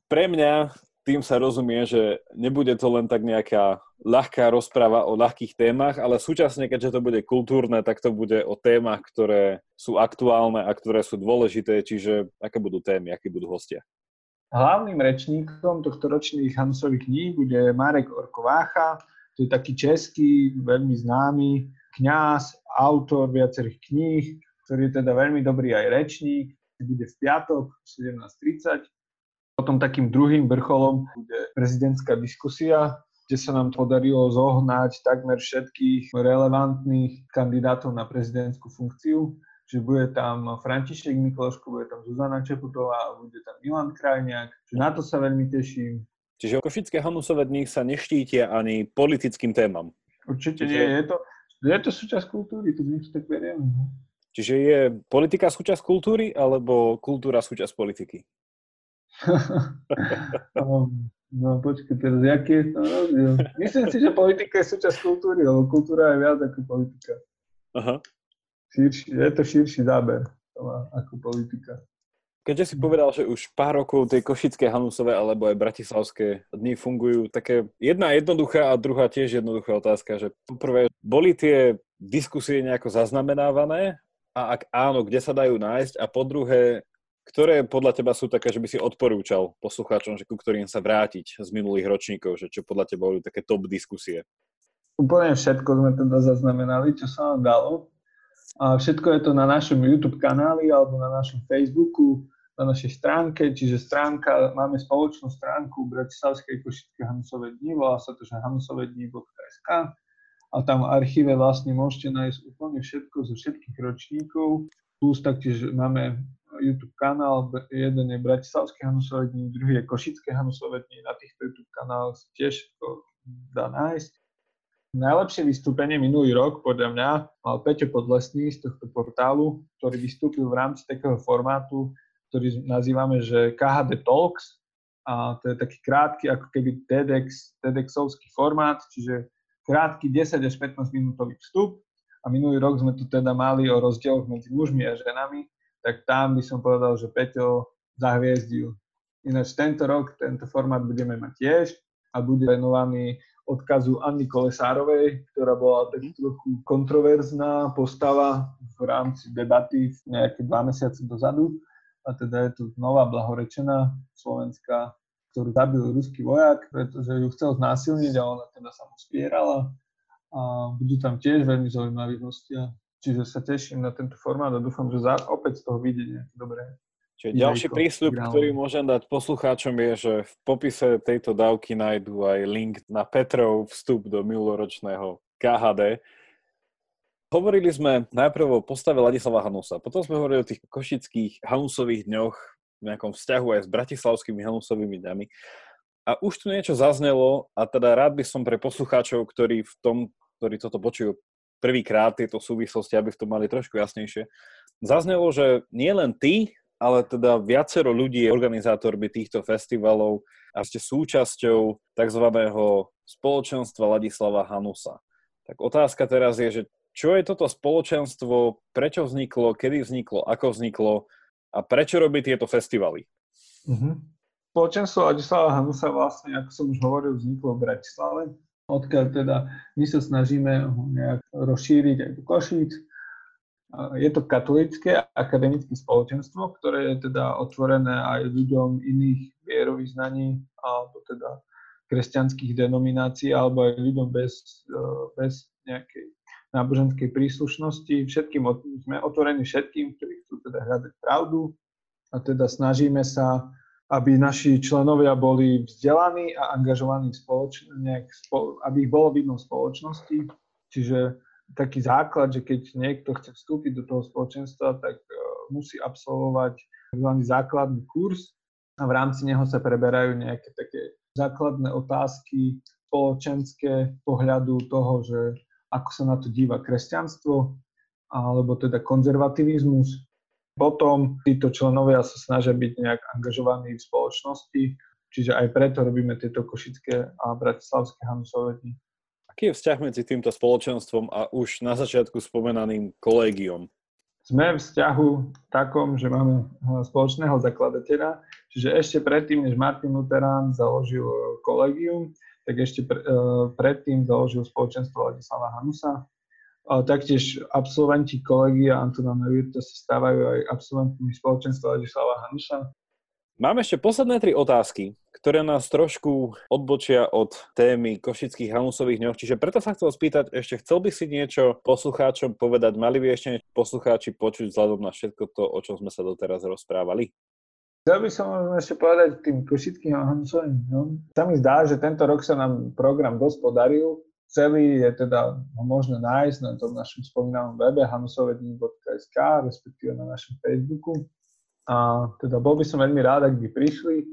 Pre mňa tým sa rozumie, že nebude to len tak nejaká ľahká rozpráva o ľahkých témach, ale súčasne, keďže to bude kultúrne, tak to bude o témach, ktoré sú aktuálne a ktoré sú dôležité, čiže aké budú témy, akí budú hostia? Hlavným rečníkom tohto ročných Hanusových dní bude Marek Orkovácha, to je taký český, veľmi známy kňaz, autor viacerých kníh, ktorý je teda veľmi dobrý aj rečník, bude v piatok sedemnásť tridsať. Potom takým druhým vrcholom bude prezidentská diskusia, kde sa nám podarilo zohnať takmer všetkých relevantných kandidátov na prezidentskú funkciu. Čiže bude tam František Mikloško, bude tam Zuzana Čeputová, bude tam Milan Krajniak. Čiže na to sa veľmi teším. Čiže Košické Hanusove dni sa neštítia ani politickým témam. Určite nie, je to... Je to súčasť kultúry, to my to tak berieme. Čiže je politika súčasť kultúry, alebo kultúra súčasť politiky? No počkaj, teraz jaký je to rozdiel? Myslím si, že politika je súčasť kultúry, lebo kultúra je viac ako politika. Aha. Širší, je to širší záber ako politika. Keďže si povedal, že už pár rokov tie Košické Hanusove alebo aj Bratislavské dni fungujú, také jedna jednoduchá a druhá tiež jednoduchá otázka, že poprvé, boli tie diskusie nejako zaznamenávané a ak áno, kde sa dajú nájsť a po druhé, ktoré podľa teba sú také, že by si odporúčal poslucháčom, že ku ktorým sa vrátiť z minulých ročníkov, že čo podľa teba boli také top diskusie? Úplne všetko sme teda zaznamenali, čo sa nám dalo. A všetko je to na našom YouTube kanáli alebo na našom Facebooku, na našej stránke, čiže stránka, máme spoločnú stránku Bratislavskej Košické Hanusove dni, volá sa to, že hanusove dni bodka es ká a tam v archíve vlastne môžete nájsť úplne všetko zo všetkých ročníkov, plus taktiež máme YouTube kanál, jeden je Bratislavské Hanusove dni, druhý je Košické Hanusove dni, na týchto YouTube kanáloch tiež to dá nájsť. Najlepšie vystúpenie minulý rok, podľa mňa, mal Peťo Podlesný z tohto portálu, ktorý vystúpil v rámci takého formátu, ktorý nazývame, že ká há dé Talks. A to je taký krátky, ako keby TEDx, TEDxovský formát, čiže krátky desať až pätnásť minútový vstup. A minulý rok sme tu teda mali o rozdieloch medzi mužmi a ženami, tak tam by som povedal, že Peťo zahviezdil. Ináč tento rok tento formát budeme mať tiež a bude venovaný odkazu Anny Kolesárovej, ktorá bola tak trochu kontroverzná postava v rámci debaty nejaké dva mesiace dozadu. A teda je tu nová blahorečená slovenská, ktorú zabil ruský vojak, pretože ju chcel znásilniť a ona teda sa mu spierala. A budú tam tiež veľmi zaujímaví hostia. Čiže sa teším na tento formát a dúfam, že za, opäť z toho vyjde nejaké dobré. Čiže ďalší prísľub, ktorý môžem dať poslucháčom je, že v popise tejto dávky nájdú aj link na Petrov vstup do minuloročného ká há dé. Hovorili sme najprv o postave Ladislava Hanusa, potom sme hovorili o tých košických Hanusových dňoch, v nejakom vzťahu aj s bratislavskými Hanusovými dňami. A už tu niečo zaznelo a teda rád by som pre poslucháčov, ktorí v tom, ktorí toto počujú prvýkrát tieto súvislosti, aby v tom mali trošku jasnejšie, zaznelo, že nie len ty, ale teda viacero ľudí je organizátormi týchto festivalov a ste súčasťou tzv. Spoločenstva Ladislava Hanusa. Tak otázka teraz je, že čo je toto spoločenstvo, prečo vzniklo, kedy vzniklo, ako vzniklo a prečo robí tieto festivaly? Uh-huh. Spoločenstvo Ladislava Hanusa vlastne, ako som už hovoril, vzniklo v Bratislave, odkiaľ teda my sa snažíme ho nejak rozšíriť aj do Košíc. Je to katolícke akademické spoločenstvo, ktoré je teda otvorené aj ľuďom iných vierovyznaní alebo teda kresťanských denominácií alebo aj ľuďom bez, bez nejakej náboženskej príslušnosti. Všetkým sme otvorení všetkým, ktorí chcú teda hľadať pravdu a teda snažíme sa aby naši členovia boli vzdelaní a angažovaní v spoloč- nejak spolo- aby ich bolo vidno v spoločnosti. Čiže taký základ, že keď niekto chce vstúpiť do toho spoločenstva, tak musí absolvovať tzv. Základný kurz a v rámci neho sa preberajú nejaké také základné otázky spoločenské pohľadu toho, že ako sa na to díva kresťanstvo alebo teda konzervativizmus. Potom títo členovia sa snažia byť nejak angažovaní v spoločnosti, čiže aj preto robíme tieto košické a bratislavské Hanusove dni. Aký je vzťah medzi týmto spoločenstvom a už na začiatku spomenaným kolégiom? Sme v vzťahu takom, že máme spoločného zakladateľa, čiže ešte predtým, než Martin Luterán založil kolégium, tak ešte predtým založil Spoločenstvo Ladislava Hanusa. Taktiež absolventi Kolégia Antona Neuwirtha sa stávajú aj absolventmi Spoločenstva Ladislava Hanusa. Mám ešte posledné tri otázky, ktoré nás trošku odbočia od témy Košických Hanusových dňov, čiže preto sa chcel spýtať, ešte chcel by si niečo poslucháčom povedať, mali by ešte poslucháči počuť vzhľadom na všetko to, o čom sme sa doteraz rozprávali? Chcel by som ešte povedať tým Košickým Hanusovým dňom. Sa mi zdá, že tento rok sa nám program dosť podaril. Celý je teda možno nájsť na tom našom spomínanom webe hanusove dni bodka es ká, respektíve na našom Facebooku. A teda bol by som veľmi rád, ak by prišli.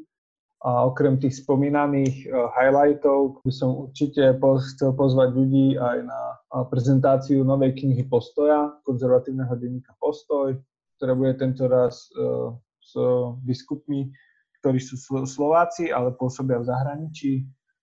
A okrem tých spomínaných highlightov by som určite chcel pozvať ľudí aj na prezentáciu novej knihy Postoja, konzervatívneho denníka Postoj, ktorá bude tento raz s biskupmi, ktorí sú Slováci, ale pôsobia v zahraničí.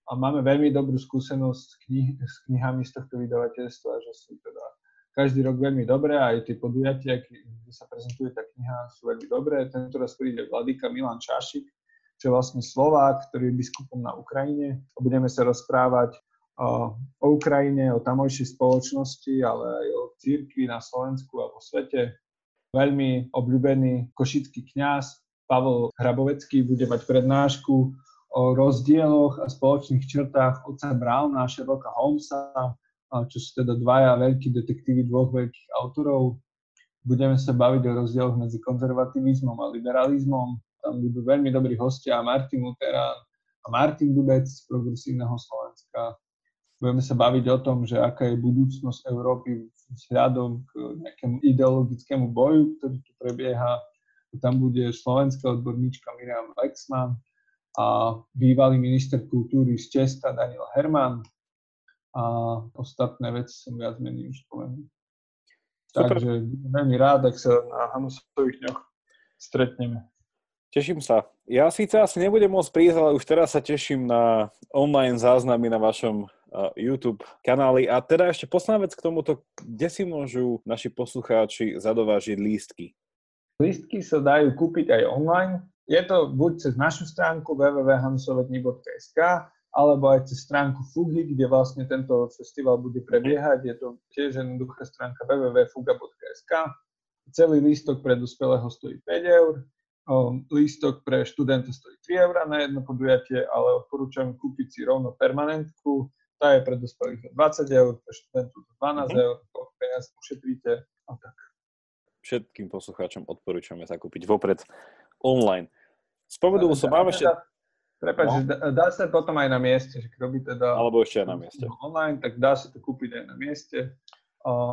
A máme veľmi dobrú skúsenosť s, knih- s knihami z tohto vydavateľstva, že sú teda každý rok veľmi dobré a aj tie podujatia, kde sa prezentuje tá kniha, sú veľmi dobré. Tento raz príde vladyka Milan Čášik, čo je vlastne Slovák, ktorý je biskupom na Ukrajine. A budeme sa rozprávať o, o Ukrajine, o tamojšej spoločnosti, ale aj o cirkvi na Slovensku a vo svete. Veľmi obľúbený košický kňaz Pavol Hrabovecký bude mať prednášku o rozdieloch a spoločných črtách otca Browna a Sherlocka Holmesa, čo sú teda dvaja veľkí detektívy dvoch veľkých autorov. Budeme sa baviť o rozdieloch medzi konzervativizmom a liberalizmom. Tam budú veľmi dobrí hostia Martin Luterán a Martin Dubec z Progresívneho Slovenska. Budeme sa baviť o tom, že aká je budúcnosť Európy vzhľadom k nejakému ideologickému boju, ktorý tu prebieha. Tam bude slovenská odborníčka Miriam Lexman a bývalý minister kultúry z Česka Daniel Herman a ostatné veci som viac menej už spomenul. Takže veľmi rád, ak sa na Hanusových dňoch stretneme. Teším sa. Ja síce asi nebudem môcť prísť, ale už teraz sa teším na online záznamy na vašom YouTube kanáli. A teda ešte posledná vec k tomuto, kde si môžu naši poslucháči zadovážiť lístky? Lístky sa dajú kúpiť aj online. Je to buď cez našu stránku www bodka hanusove dni bodka es ká alebo aj cez stránku Fugy, kde vlastne tento festival bude prebiehať. Je to tiež jednoduchá stránka www bodka fuga bodka es ká. Celý lístok pre dospelého stojí päť eur. Lístok pre študenta stojí tri eur na jedno podujatie, ale odporúčam kúpiť si rovno permanentku. Tá je pre dospelých dvadsať eur, pre študentov dvanásť eur, koľko peniaz ušetríte a tak. Všetkým poslucháčom odporúčame zakúpiť vopred online. Spomenul som, mám ešte... Prepáč, no? dá, dá sa potom aj na mieste, že kto by teda... Alebo ešte aj na mieste. Online, tak dá sa to kúpiť aj na mieste,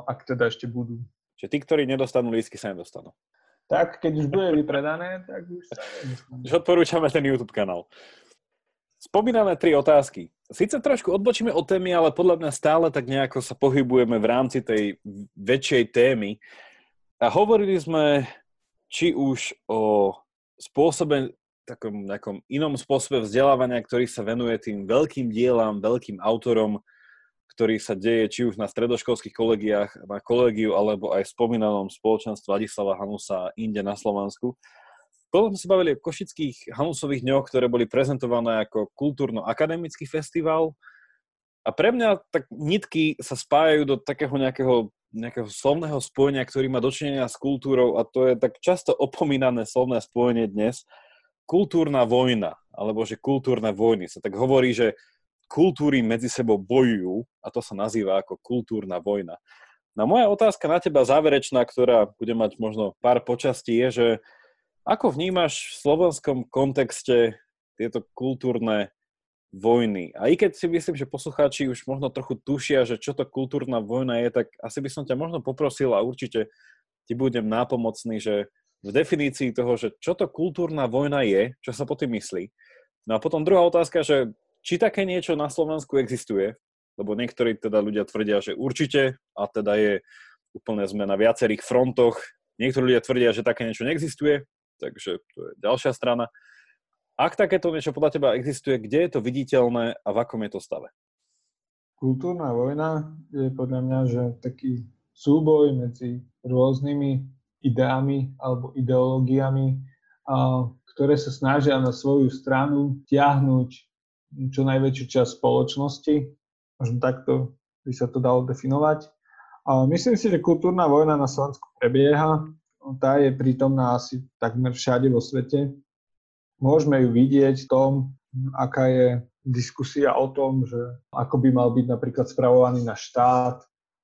ak teda ešte budú. Čiže tí, ktorí nedostanú lístky, sa nedostanú. Tak, keď už bude vypredané, tak už sa nedostanú. Odporúčame ten YouTube kanál. Spomínané tri otázky. Sice trošku odbočíme od témy, ale podľa mňa stále tak nejako sa pohybujeme v rámci tej väčšej témy. A hovorili sme či už o spôsobe, takom nejakom inom spôsobe vzdelávania, ktorý sa venuje tým veľkým dielam, veľkým autorom, ktorý sa deje či už na stredoškolských kolegiách, na kolégiu, alebo aj v spomínanom spoločenstve Ladislava Hanusa inde na Slovensku. Potom sme sa bavili o Košických Hanusových dňoch, ktoré boli prezentované ako kultúrno-akademický festival. A pre mňa tak nitky sa spájajú do takého nejakého nejakého slovného spojenia, ktorý má dočinenia s kultúrou, a to je tak často opomínané slovné spojenie dnes, kultúrna vojna, alebo že kultúrne vojny. Sa tak hovorí, že kultúry medzi sebou bojujú, a to sa nazýva ako kultúrna vojna. No moja otázka na teba záverečná, ktorá bude mať možno pár počastí, je, že Ako vnímaš v slovenskom kontexte tieto kultúrne vojny? A i keď si myslím, že poslucháči už možno trochu tušia, že čo to kultúrna vojna je, tak asi by som ťa možno poprosil a určite ti budem nápomocný, že v definícii toho, že čo to kultúrna vojna je, čo sa po tým myslí. No a potom druhá otázka, že či také niečo na Slovensku existuje, lebo niektorí teda ľudia tvrdia, že určite, a teda je úplne sme na viacerých frontoch, niektorí ľudia tvrdia, že také niečo neexistuje, takže to je ďalšia strana. Ak takéto niečo podľa teba existuje, kde je to viditeľné a v akom je to stave? Kultúrna vojna je podľa mňa, že taký súboj medzi rôznymi ideami alebo ideológiami, ktoré sa snažia na svoju stranu tiahnuť čo najväčšiu časť spoločnosti. Možno takto by sa to dalo definovať. Myslím si, že kultúrna vojna na Slovensku prebieha. Tá je prítomná asi takmer všade vo svete. Môžeme ju vidieť v tom, aká je diskusia o tom, že ako by mal byť napríklad spravovaný náš štát,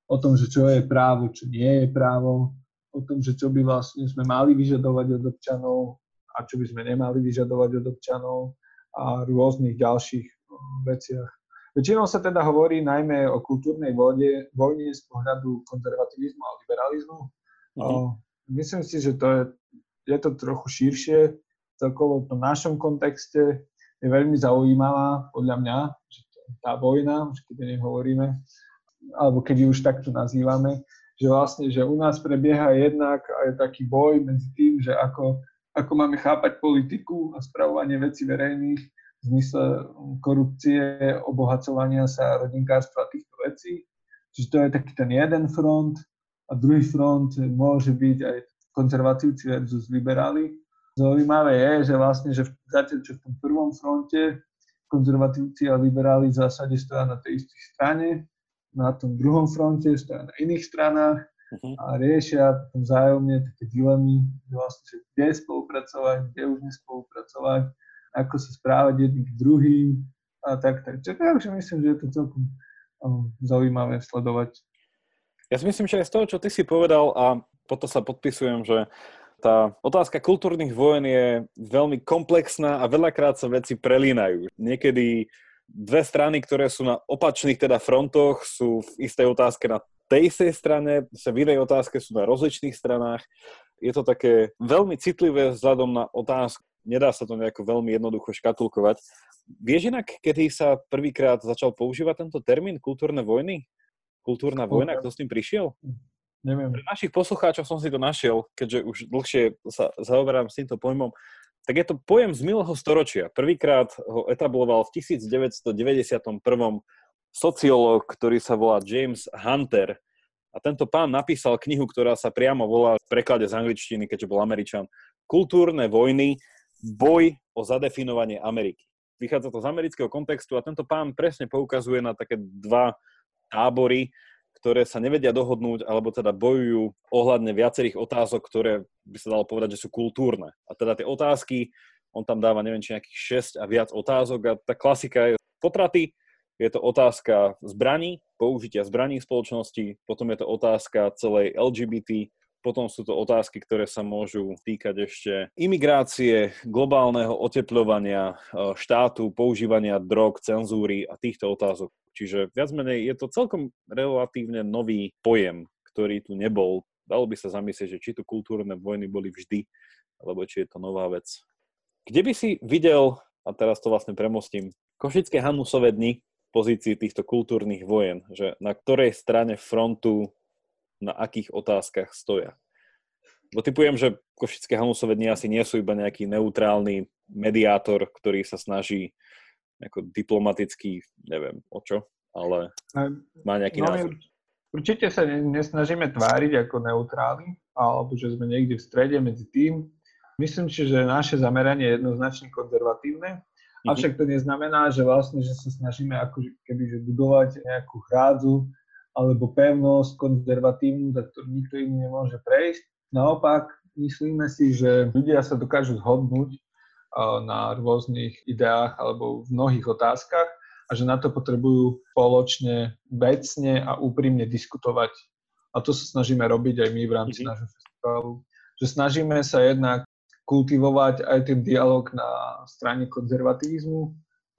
o tom, že čo je právo, čo nie je právo, o tom, že čo by vlastne sme mali vyžadovať od občanov a čo by sme nemali vyžadovať od občanov a rôznych ďalších veciach. Väčšinou sa teda hovorí najmä o kultúrnej vojne, vojne z pohľadu konzervativizmu a liberalizmu. Mhm. Myslím si, že to je, je to trochu širšie, celkovo v tom našom kontexte je veľmi zaujímavá, podľa mňa, že tá vojna, keď o nej hovoríme, alebo keď ju už takto nazývame, že vlastne, že u nás prebieha jednak aj taký boj medzi tým, že ako, ako máme chápať politiku a spravovanie vecí verejných v zmysle korupcie, obohacovania sa, rodinkárstva a týchto vecí. Čiže to je taký ten jeden front. A druhý front môže byť aj konzervatívci versus liberáli. Zaujímavé je, že vlastne, že zatiaľ čo v tom prvom fronte konzervatívci a liberáli v zásade stoja na tej istej strane, na tom druhom fronte stoja na iných stranách uh-huh. a riešia vzájomne také dilemy, že vlastne, že kde spolupracovať, kde už nespolupracovať, ako sa správať jedný k druhým a tak, tak. Čiže ja už myslím, že je to celkom um, zaujímavé sledovať. Ja si myslím, že aj z toho, čo ty si povedal a potom sa podpisujem, že tá otázka kultúrnych vojen je veľmi komplexná a veľakrát sa veci prelínajú. Niekedy dve strany, ktoré sú na opačných teda frontoch, sú v istej otázke na tej istej strane, v inej otázke sú na rozličných stranách. Je to také veľmi citlivé vzhľadom na otázku. Nedá sa to nejako veľmi jednoducho škatulkovať. Vieš inak, kedy sa prvýkrát začal používať tento termín kultúrne vojny? Kultúrna vojna, kto s tým prišiel? Neviem. Pre našich poslucháčov som si to našiel, keďže už dlhšie sa zaoberám s týmto pojmom. Tak je to pojem z minulého storočia. Prvýkrát ho etabloval v devätnásťstodeväťdesiatjeden sociológ, ktorý sa volá James Hunter. A tento pán napísal knihu, ktorá sa priamo volá v preklade z angličtiny, keďže bol Američan, Kultúrne vojny, boj o zadefinovanie Ameriky. Vychádza to z amerického kontextu a tento pán presne poukazuje na také dva tábory, ktoré sa nevedia dohodnúť, alebo teda bojujú ohľadne viacerých otázok, ktoré by sa dalo povedať, že sú kultúrne. A teda tie otázky, on tam dáva neviem, či nejakých šesť a viac otázok a tá klasika je potraty, je to otázka zbraní, použitia zbraní v spoločnosti, potom je to otázka celej el gé bé té, potom sú to otázky, ktoré sa môžu týkať ešte imigrácie, globálneho otepľovania štátu, používania drog, cenzúry a týchto otázok. Čiže viac menej je to celkom relatívne nový pojem, ktorý tu nebol. Dalo by sa zamyslieť, že či tu kultúrne vojny boli vždy, alebo či je to nová vec. Kde by si videl, a teraz to vlastne premostím, Košické Hanusove dni v pozícii týchto kultúrnych vojen, že na ktorej strane frontu, na akých otázkach stoja? Bo typujem, že Košické Hanusove dni asi nie sú iba nejaký neutrálny mediátor, ktorý sa snaží ako diplomatický, neviem o čo, ale má nejaký no, názor. Určite sa nesnažíme tváriť ako neutrálni, alebo že sme niekde v strede medzi tým. Myslím si, že naše zameranie je jednoznačne konzervatívne, mm-hmm. avšak to neznamená, že vlastne, že sa snažíme ako keby budovať nejakú hrádzu alebo pevnosť konzervatívnu, za ktorú nikto iný nemôže prejsť. Naopak, myslíme si, že ľudia sa dokážu zhodnúť na rôznych ideách alebo v mnohých otázkach a že na to potrebujú spoločne, vecne a úprimne diskutovať. A to sa snažíme robiť aj my v rámci mm-hmm. nášho festivalu. Že snažíme sa jednak kultivovať aj ten dialog na strane konzervatívizmu.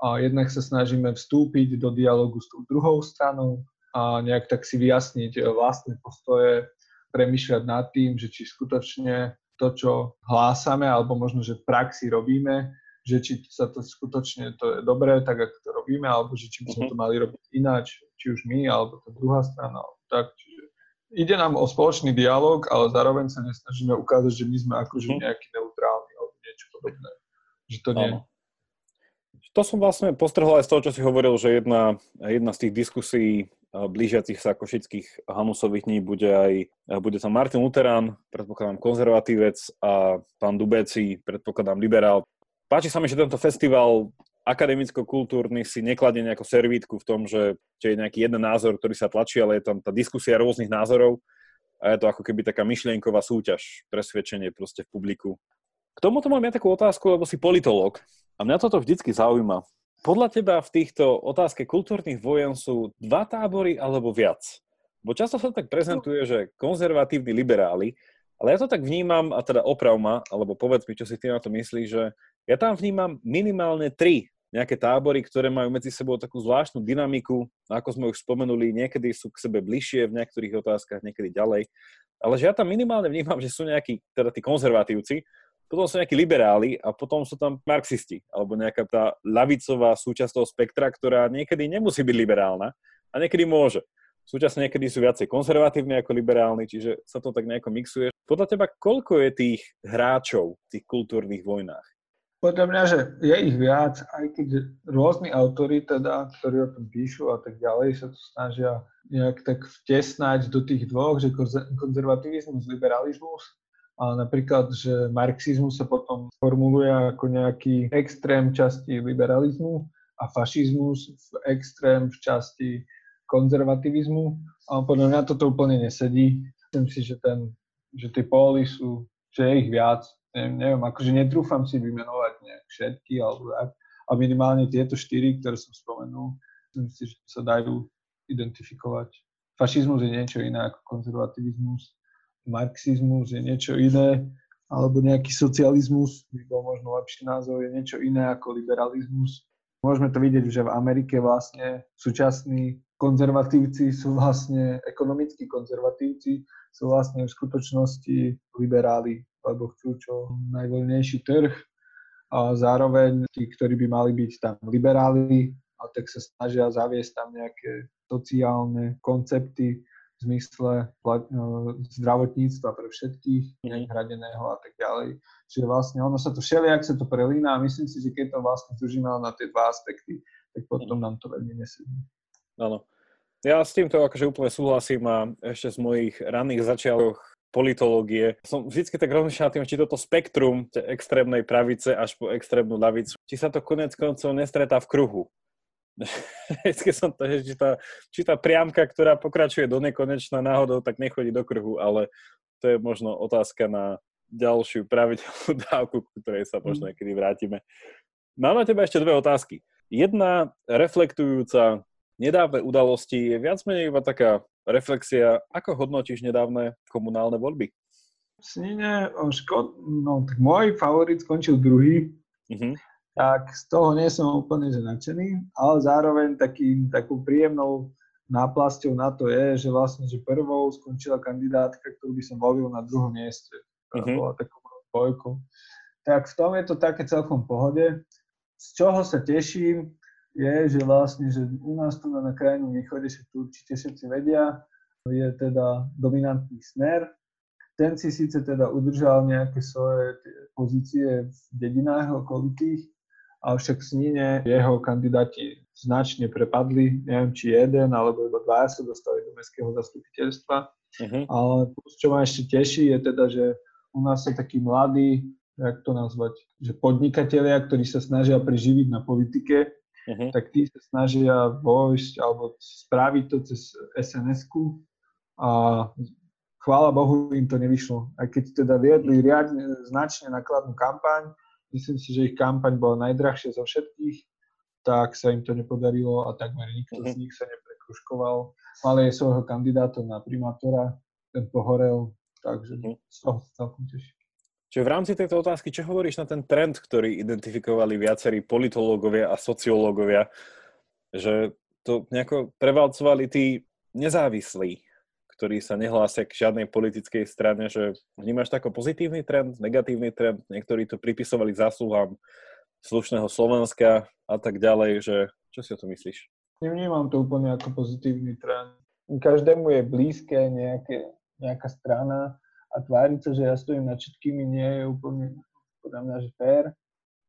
A jednak sa snažíme vstúpiť do dialogu s tou druhou stranou a nejak tak si vyjasniť vlastné postoje, premýšľať nad tým, že či skutočne to, čo hlásame, alebo možno, že v praxi robíme, že či sa to skutočne to je dobré, tak ako to robíme, alebo že či by sme to mali robiť ináč, či už my, alebo tá druhá strana, alebo tak. Čiže ide nám o spoločný dialog, ale zároveň sa nesnažíme ukázať, že my sme akože nejaký neutrálny alebo niečo podobné. Že to nie. To som vlastne postrhol aj z toho, čo si hovoril, že jedna, jedna z tých diskusí blížiacich sa Košických Hanusových dní bude aj, bude tam Martin Luterán, predpokladám konzervatívec, a pán Dubeci, predpokladám liberál. Páči sa mi, že tento festival akademicko-kultúrny si nekladie nejakú servítku v tom, že je nejaký jeden názor, ktorý sa tlačí, ale je tam tá diskusia rôznych názorov a je to ako keby taká myšlienková súťaž, presvedčenie proste v publiku. K tomuto mám ja takú otázku, lebo si politológ. A mňa toto vždycky zaujíma. Podľa teba v týchto otázke kultúrnych vojen sú dva tábory alebo viac? Bo často sa tak prezentuje, že konzervatívni liberáli, ale ja to tak vnímam, a teda oprav ma, alebo povedz mi, čo si ty na to myslíš, že ja tam vnímam minimálne tri nejaké tábory, ktoré majú medzi sebou takú zvláštnu dynamiku, ako sme už spomenuli, niekedy sú k sebe bližšie v niektorých otázkach, niekedy ďalej. Ale že ja tam minimálne vnímam, že sú nejakí, teda tí konzervatívci, potom sú nejakí liberáli a potom sú tam marxisti, alebo nejaká tá ľavicová súčasť toho spektra, ktorá niekedy nemusí byť liberálna a niekedy môže. Súčasne niekedy sú viacej konzervatívni ako liberálni, čiže sa to tak nejako mixuje. Podľa teba, koľko je tých hráčov v tých kultúrnych vojnách? Podľa mňa, že je ich viac, aj keď rôzni autori, teda, ktorí o tom píšu a tak ďalej, sa to snažia nejak tak vtesnať do tých dvoch, že konzervativizmus, liberalizmus. A napríklad, že marxizmus sa potom formuluje ako nejaký extrém časti liberalizmu a fašizmus v extrém v časti konzervativizmu. A podľa mňa toto úplne nesedí. Myslím si, že, ten, že tie póly sú, že je ich viac. Neviem, neviem, akože netrúfam si vymenovať nejak všetky, alebo tak. A minimálne tieto štyri, ktoré som spomenul, myslím si, že sa dajú identifikovať. Fašizmus je niečo iné ako konzervativizmus. Marxizmus je niečo iné, alebo nejaký socializmus, by bol možno lepší názov, je niečo iné ako liberalizmus. Môžeme to vidieť, že v Amerike vlastne súčasní konzervatívci sú vlastne ekonomickí konzervatívci, sú vlastne v skutočnosti liberáli, alebo chcú čo najvoľnejší trh. A zároveň tí, ktorí by mali byť tam liberáli, a tak sa snažia zaviesť tam nejaké sociálne koncepty, v zmysle zdravotníctva pre všetkých, nehradeného a tak ďalej. Čiže vlastne ono sa to všelijak sa to prelína a myslím si, že keď to vlastne zúžime na tie dva aspekty, tak potom nám to veľmi nesedí. Áno. Ja s týmto akože úplne súhlasím a ešte z mojich ranných začiatok politológie som vždycky tak rozmýšľal tým, či toto spektrum extrémnej pravice až po extrémnu ľavicu, či sa to konec koncov nestretá v kruhu. Som to, či, tá, či tá priamka, ktorá pokračuje do nekonečna náhodou, tak nechodí do krhu, ale to je možno otázka na ďalšiu pravidelnú dávku, ktorej sa možno niekedy vrátime. Máme teba ešte dve otázky. Jedna reflektujúca nedávne udalosti je viac menej iba taká reflexia, ako hodnotíš nedávne komunálne voľby? V Snine, ško- no, tak môj favorit skončil druhý. Mhm. Tak z toho nie som úplne nadšený, ale zároveň taký, takú príjemnou náplasťou na to je, že vlastne že prvou skončila kandidátka, ktorú by som volil na druhom mieste, ktorá mm-hmm. bola takou dvojkou. Tak v tom je to také celkom pohode. Z čoho sa teším je, že vlastne že u nás tu na krajnom východe, že tu určite všetci vedia, je teda dominantný smer. Ten si síce teda udržal nejaké svoje pozície v dedinách okolitých, avšak v Snine jeho kandidáti značne prepadli, neviem, či jeden, alebo iba dvaja sa dostali do mestského zastupiteľstva. Uh-huh. Ale čo ma ešte teší, je teda, že u nás sú takí mladí, jak to nazvať, že podnikatelia, ktorí sa snažia preživiť na politike, uh-huh. tak tí sa snažia vojsť, alebo spraviť to cez es en esku. A chvála Bohu, im to nevyšlo. A keď teda viedli riadne, značne nakladnú kampaň, myslím si, že ich kampaň bola najdrahšia zo všetkých, tak sa im to nepodarilo a takmer nikto z nich sa neprekruškoval. Mali aj svojho kandidáta na primátora, ten pohorel, takže z toho sa celkom teším. Čiže v rámci tejto otázky, čo hovoríš na ten trend, ktorý identifikovali viacerí politológovia a sociológovia, že to nejako prevalcovali tí nezávislí, ktorí sa nehlásia k žiadnej politickej strane, že vnímaš taký pozitívny trend, negatívny trend, niektorí to pripisovali zásluhám slušného Slovenska a tak ďalej, že čo si o to myslíš? Nevnímam to úplne ako pozitívny trend. Každému je blízke nejaké, nejaká strana, a tváriť sa, že ja stojím nad všetkými, nie je úplne, podľa mňa, že fér.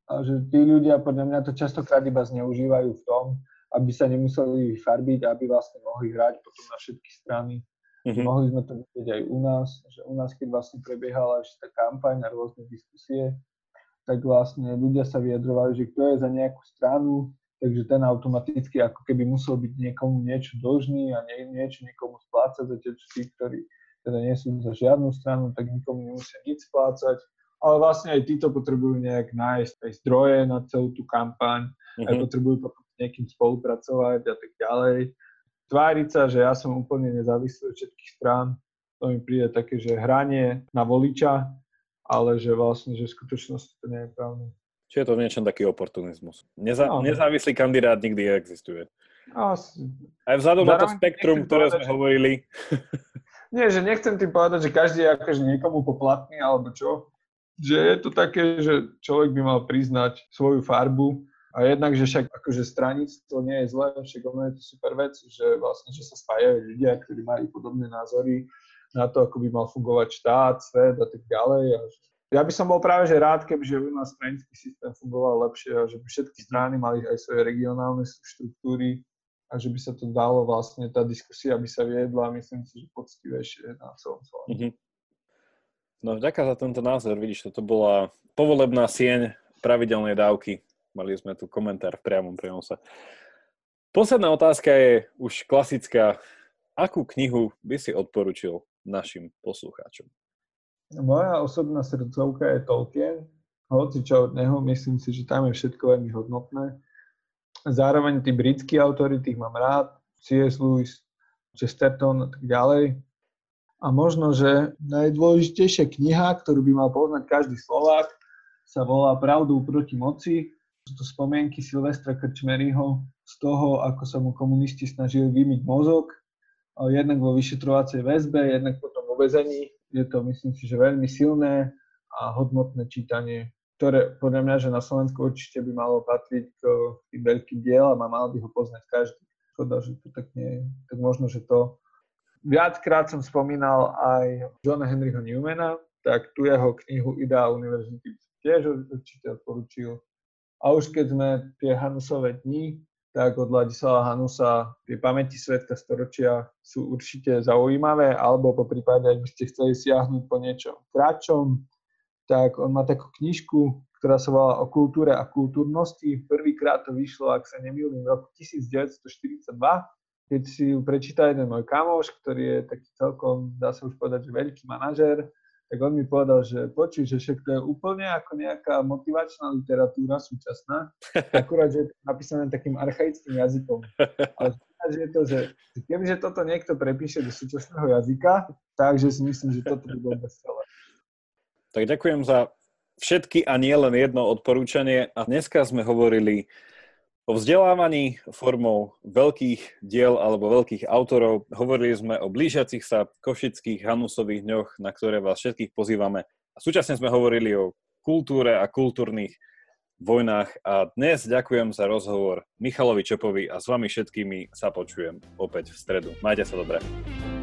A že tí ľudia, podľa mňa, to častokrát iba zneužívajú v tom, aby sa nemuseli farbiť, aby vlastne mohli hrať potom na všetky strany. Mm-hmm. Mohli sme to vidieť aj u nás, že u nás, keď vlastne prebiehala ešte tá kampaň na rôzne diskusie, tak vlastne ľudia sa vyjadrovali, že kto je za nejakú stranu, takže ten automaticky ako keby musel byť niekomu niečo dlžný a nie, niečo niekomu splácať, zatiaľ čo tí, ktorí teda nie sú za žiadnu stranu, tak nikomu nemusia nič splácať. Ale vlastne aj títo potrebujú nejak nájsť aj zdroje na celú tú kampaň, mm-hmm. aj potrebujú potom s niekým spolupracovať a tak ďalej. Tváriť sa, že ja som úplne nezávislý od všetkých strán, to mi príde také, že hranie na voliča, ale že vlastne, že v skutočnosti to nie je pravda. Či je to v niečom taký oportunizmus? Nezá, no, nezávislý kandidát nikdy existuje. No, aj vzhľadom na to spektrum, ktoré sme hovorili... Nie, že nechcem tým povedať, že každý je akože niekomu poplatný, alebo čo. Že je to také, že človek by mal priznať svoju farbu a jednak, že však akože straníctvo nie je zlé, však ono je to super vec, že vlastne, že sa spájajú ľudia, ktorí majú podobné názory na to, ako by mal fungovať štát, svet a tak ďalej. Ja by som bol práve že rád, kebyže by nás stranický systém fungoval lepšie a že by všetky strany mali aj svoje regionálne štruktúry, a že by sa to dalo vlastne, tá diskusia by sa viedla, myslím si, že poctivejšie na celom svete. Mm-hmm. No vďaka za tento názor, vidíš, toto bola povolebná sieň pravidelnej dávky. Mali sme tu komentár v priamom prenose. Posledná otázka je už klasická. Akú knihu by si odporučil našim poslucháčom? Moja osobná srdcovka je Tolkien. Hoci čo od neho, myslím si, že tam je všetko veľmi hodnotné. Zároveň tí britskí autori, tých mám rád, C S. Lewis, Chesterton a tak ďalej. A možno, že najdôležitejšia kniha, ktorú by mal poznať každý Slovák, sa volá Pravdu proti moci. Sú to spomienky Silvestra Krčmeryho z toho, ako sa mu komunisti snažili vymyť mozog. Jednak vo vyšetrovacej väzbe, jednak potom vo väzení. Je to, myslím si, že veľmi silné a hodnotné čítanie, ktoré podľa mňa, že na Slovensku určite by malo patriť k tým veľkým dielam a mal by ho poznať každý. Škoda, že to tak nie je. Tak možno, že to... Viackrát som spomínal aj Johna Henryho Newmana, tak tu jeho knihu Ideál univerzity tiež určite odporučil. A už keď sme tie Hanusove dni, tak od Ladislava Hanusa tie pamäti svetka storočia sú určite zaujímavé, alebo po prípade, ak by ste chceli siahnuť po niečom kratšom, tak on má takú knižku, ktorá sa volá O kultúre a kultúrnosti. Prvýkrát to vyšlo, ak sa nemýlim, v roku devätnásťstoštyridsaťdva, keď si ju prečíta jeden môj kamoš, ktorý je taký celkom, dá sa už povedať, že veľký manažér, tak on mi povedal, že počuj, že však to je úplne ako nejaká motivačná literatúra súčasná, akurát, že je to napísané takým archaickým jazykom. Ale že je to, že kebyže toto niekto prepíše do súčasného jazyka, takže si myslím, že toto by bolo bestseller. Tak ďakujem za všetky a nie len jedno odporúčanie. A dneska sme hovorili o vzdelávaní formou veľkých diel alebo veľkých autorov. Hovorili sme o blížiacich sa košických Hanusových dňoch, na ktoré vás všetkých pozývame. A súčasne sme hovorili o kultúre a kultúrnych vojnách. A dnes ďakujem za rozhovor Michalovi Čopovi a s vami všetkými sa počujem opäť v stredu. Majte sa dobre.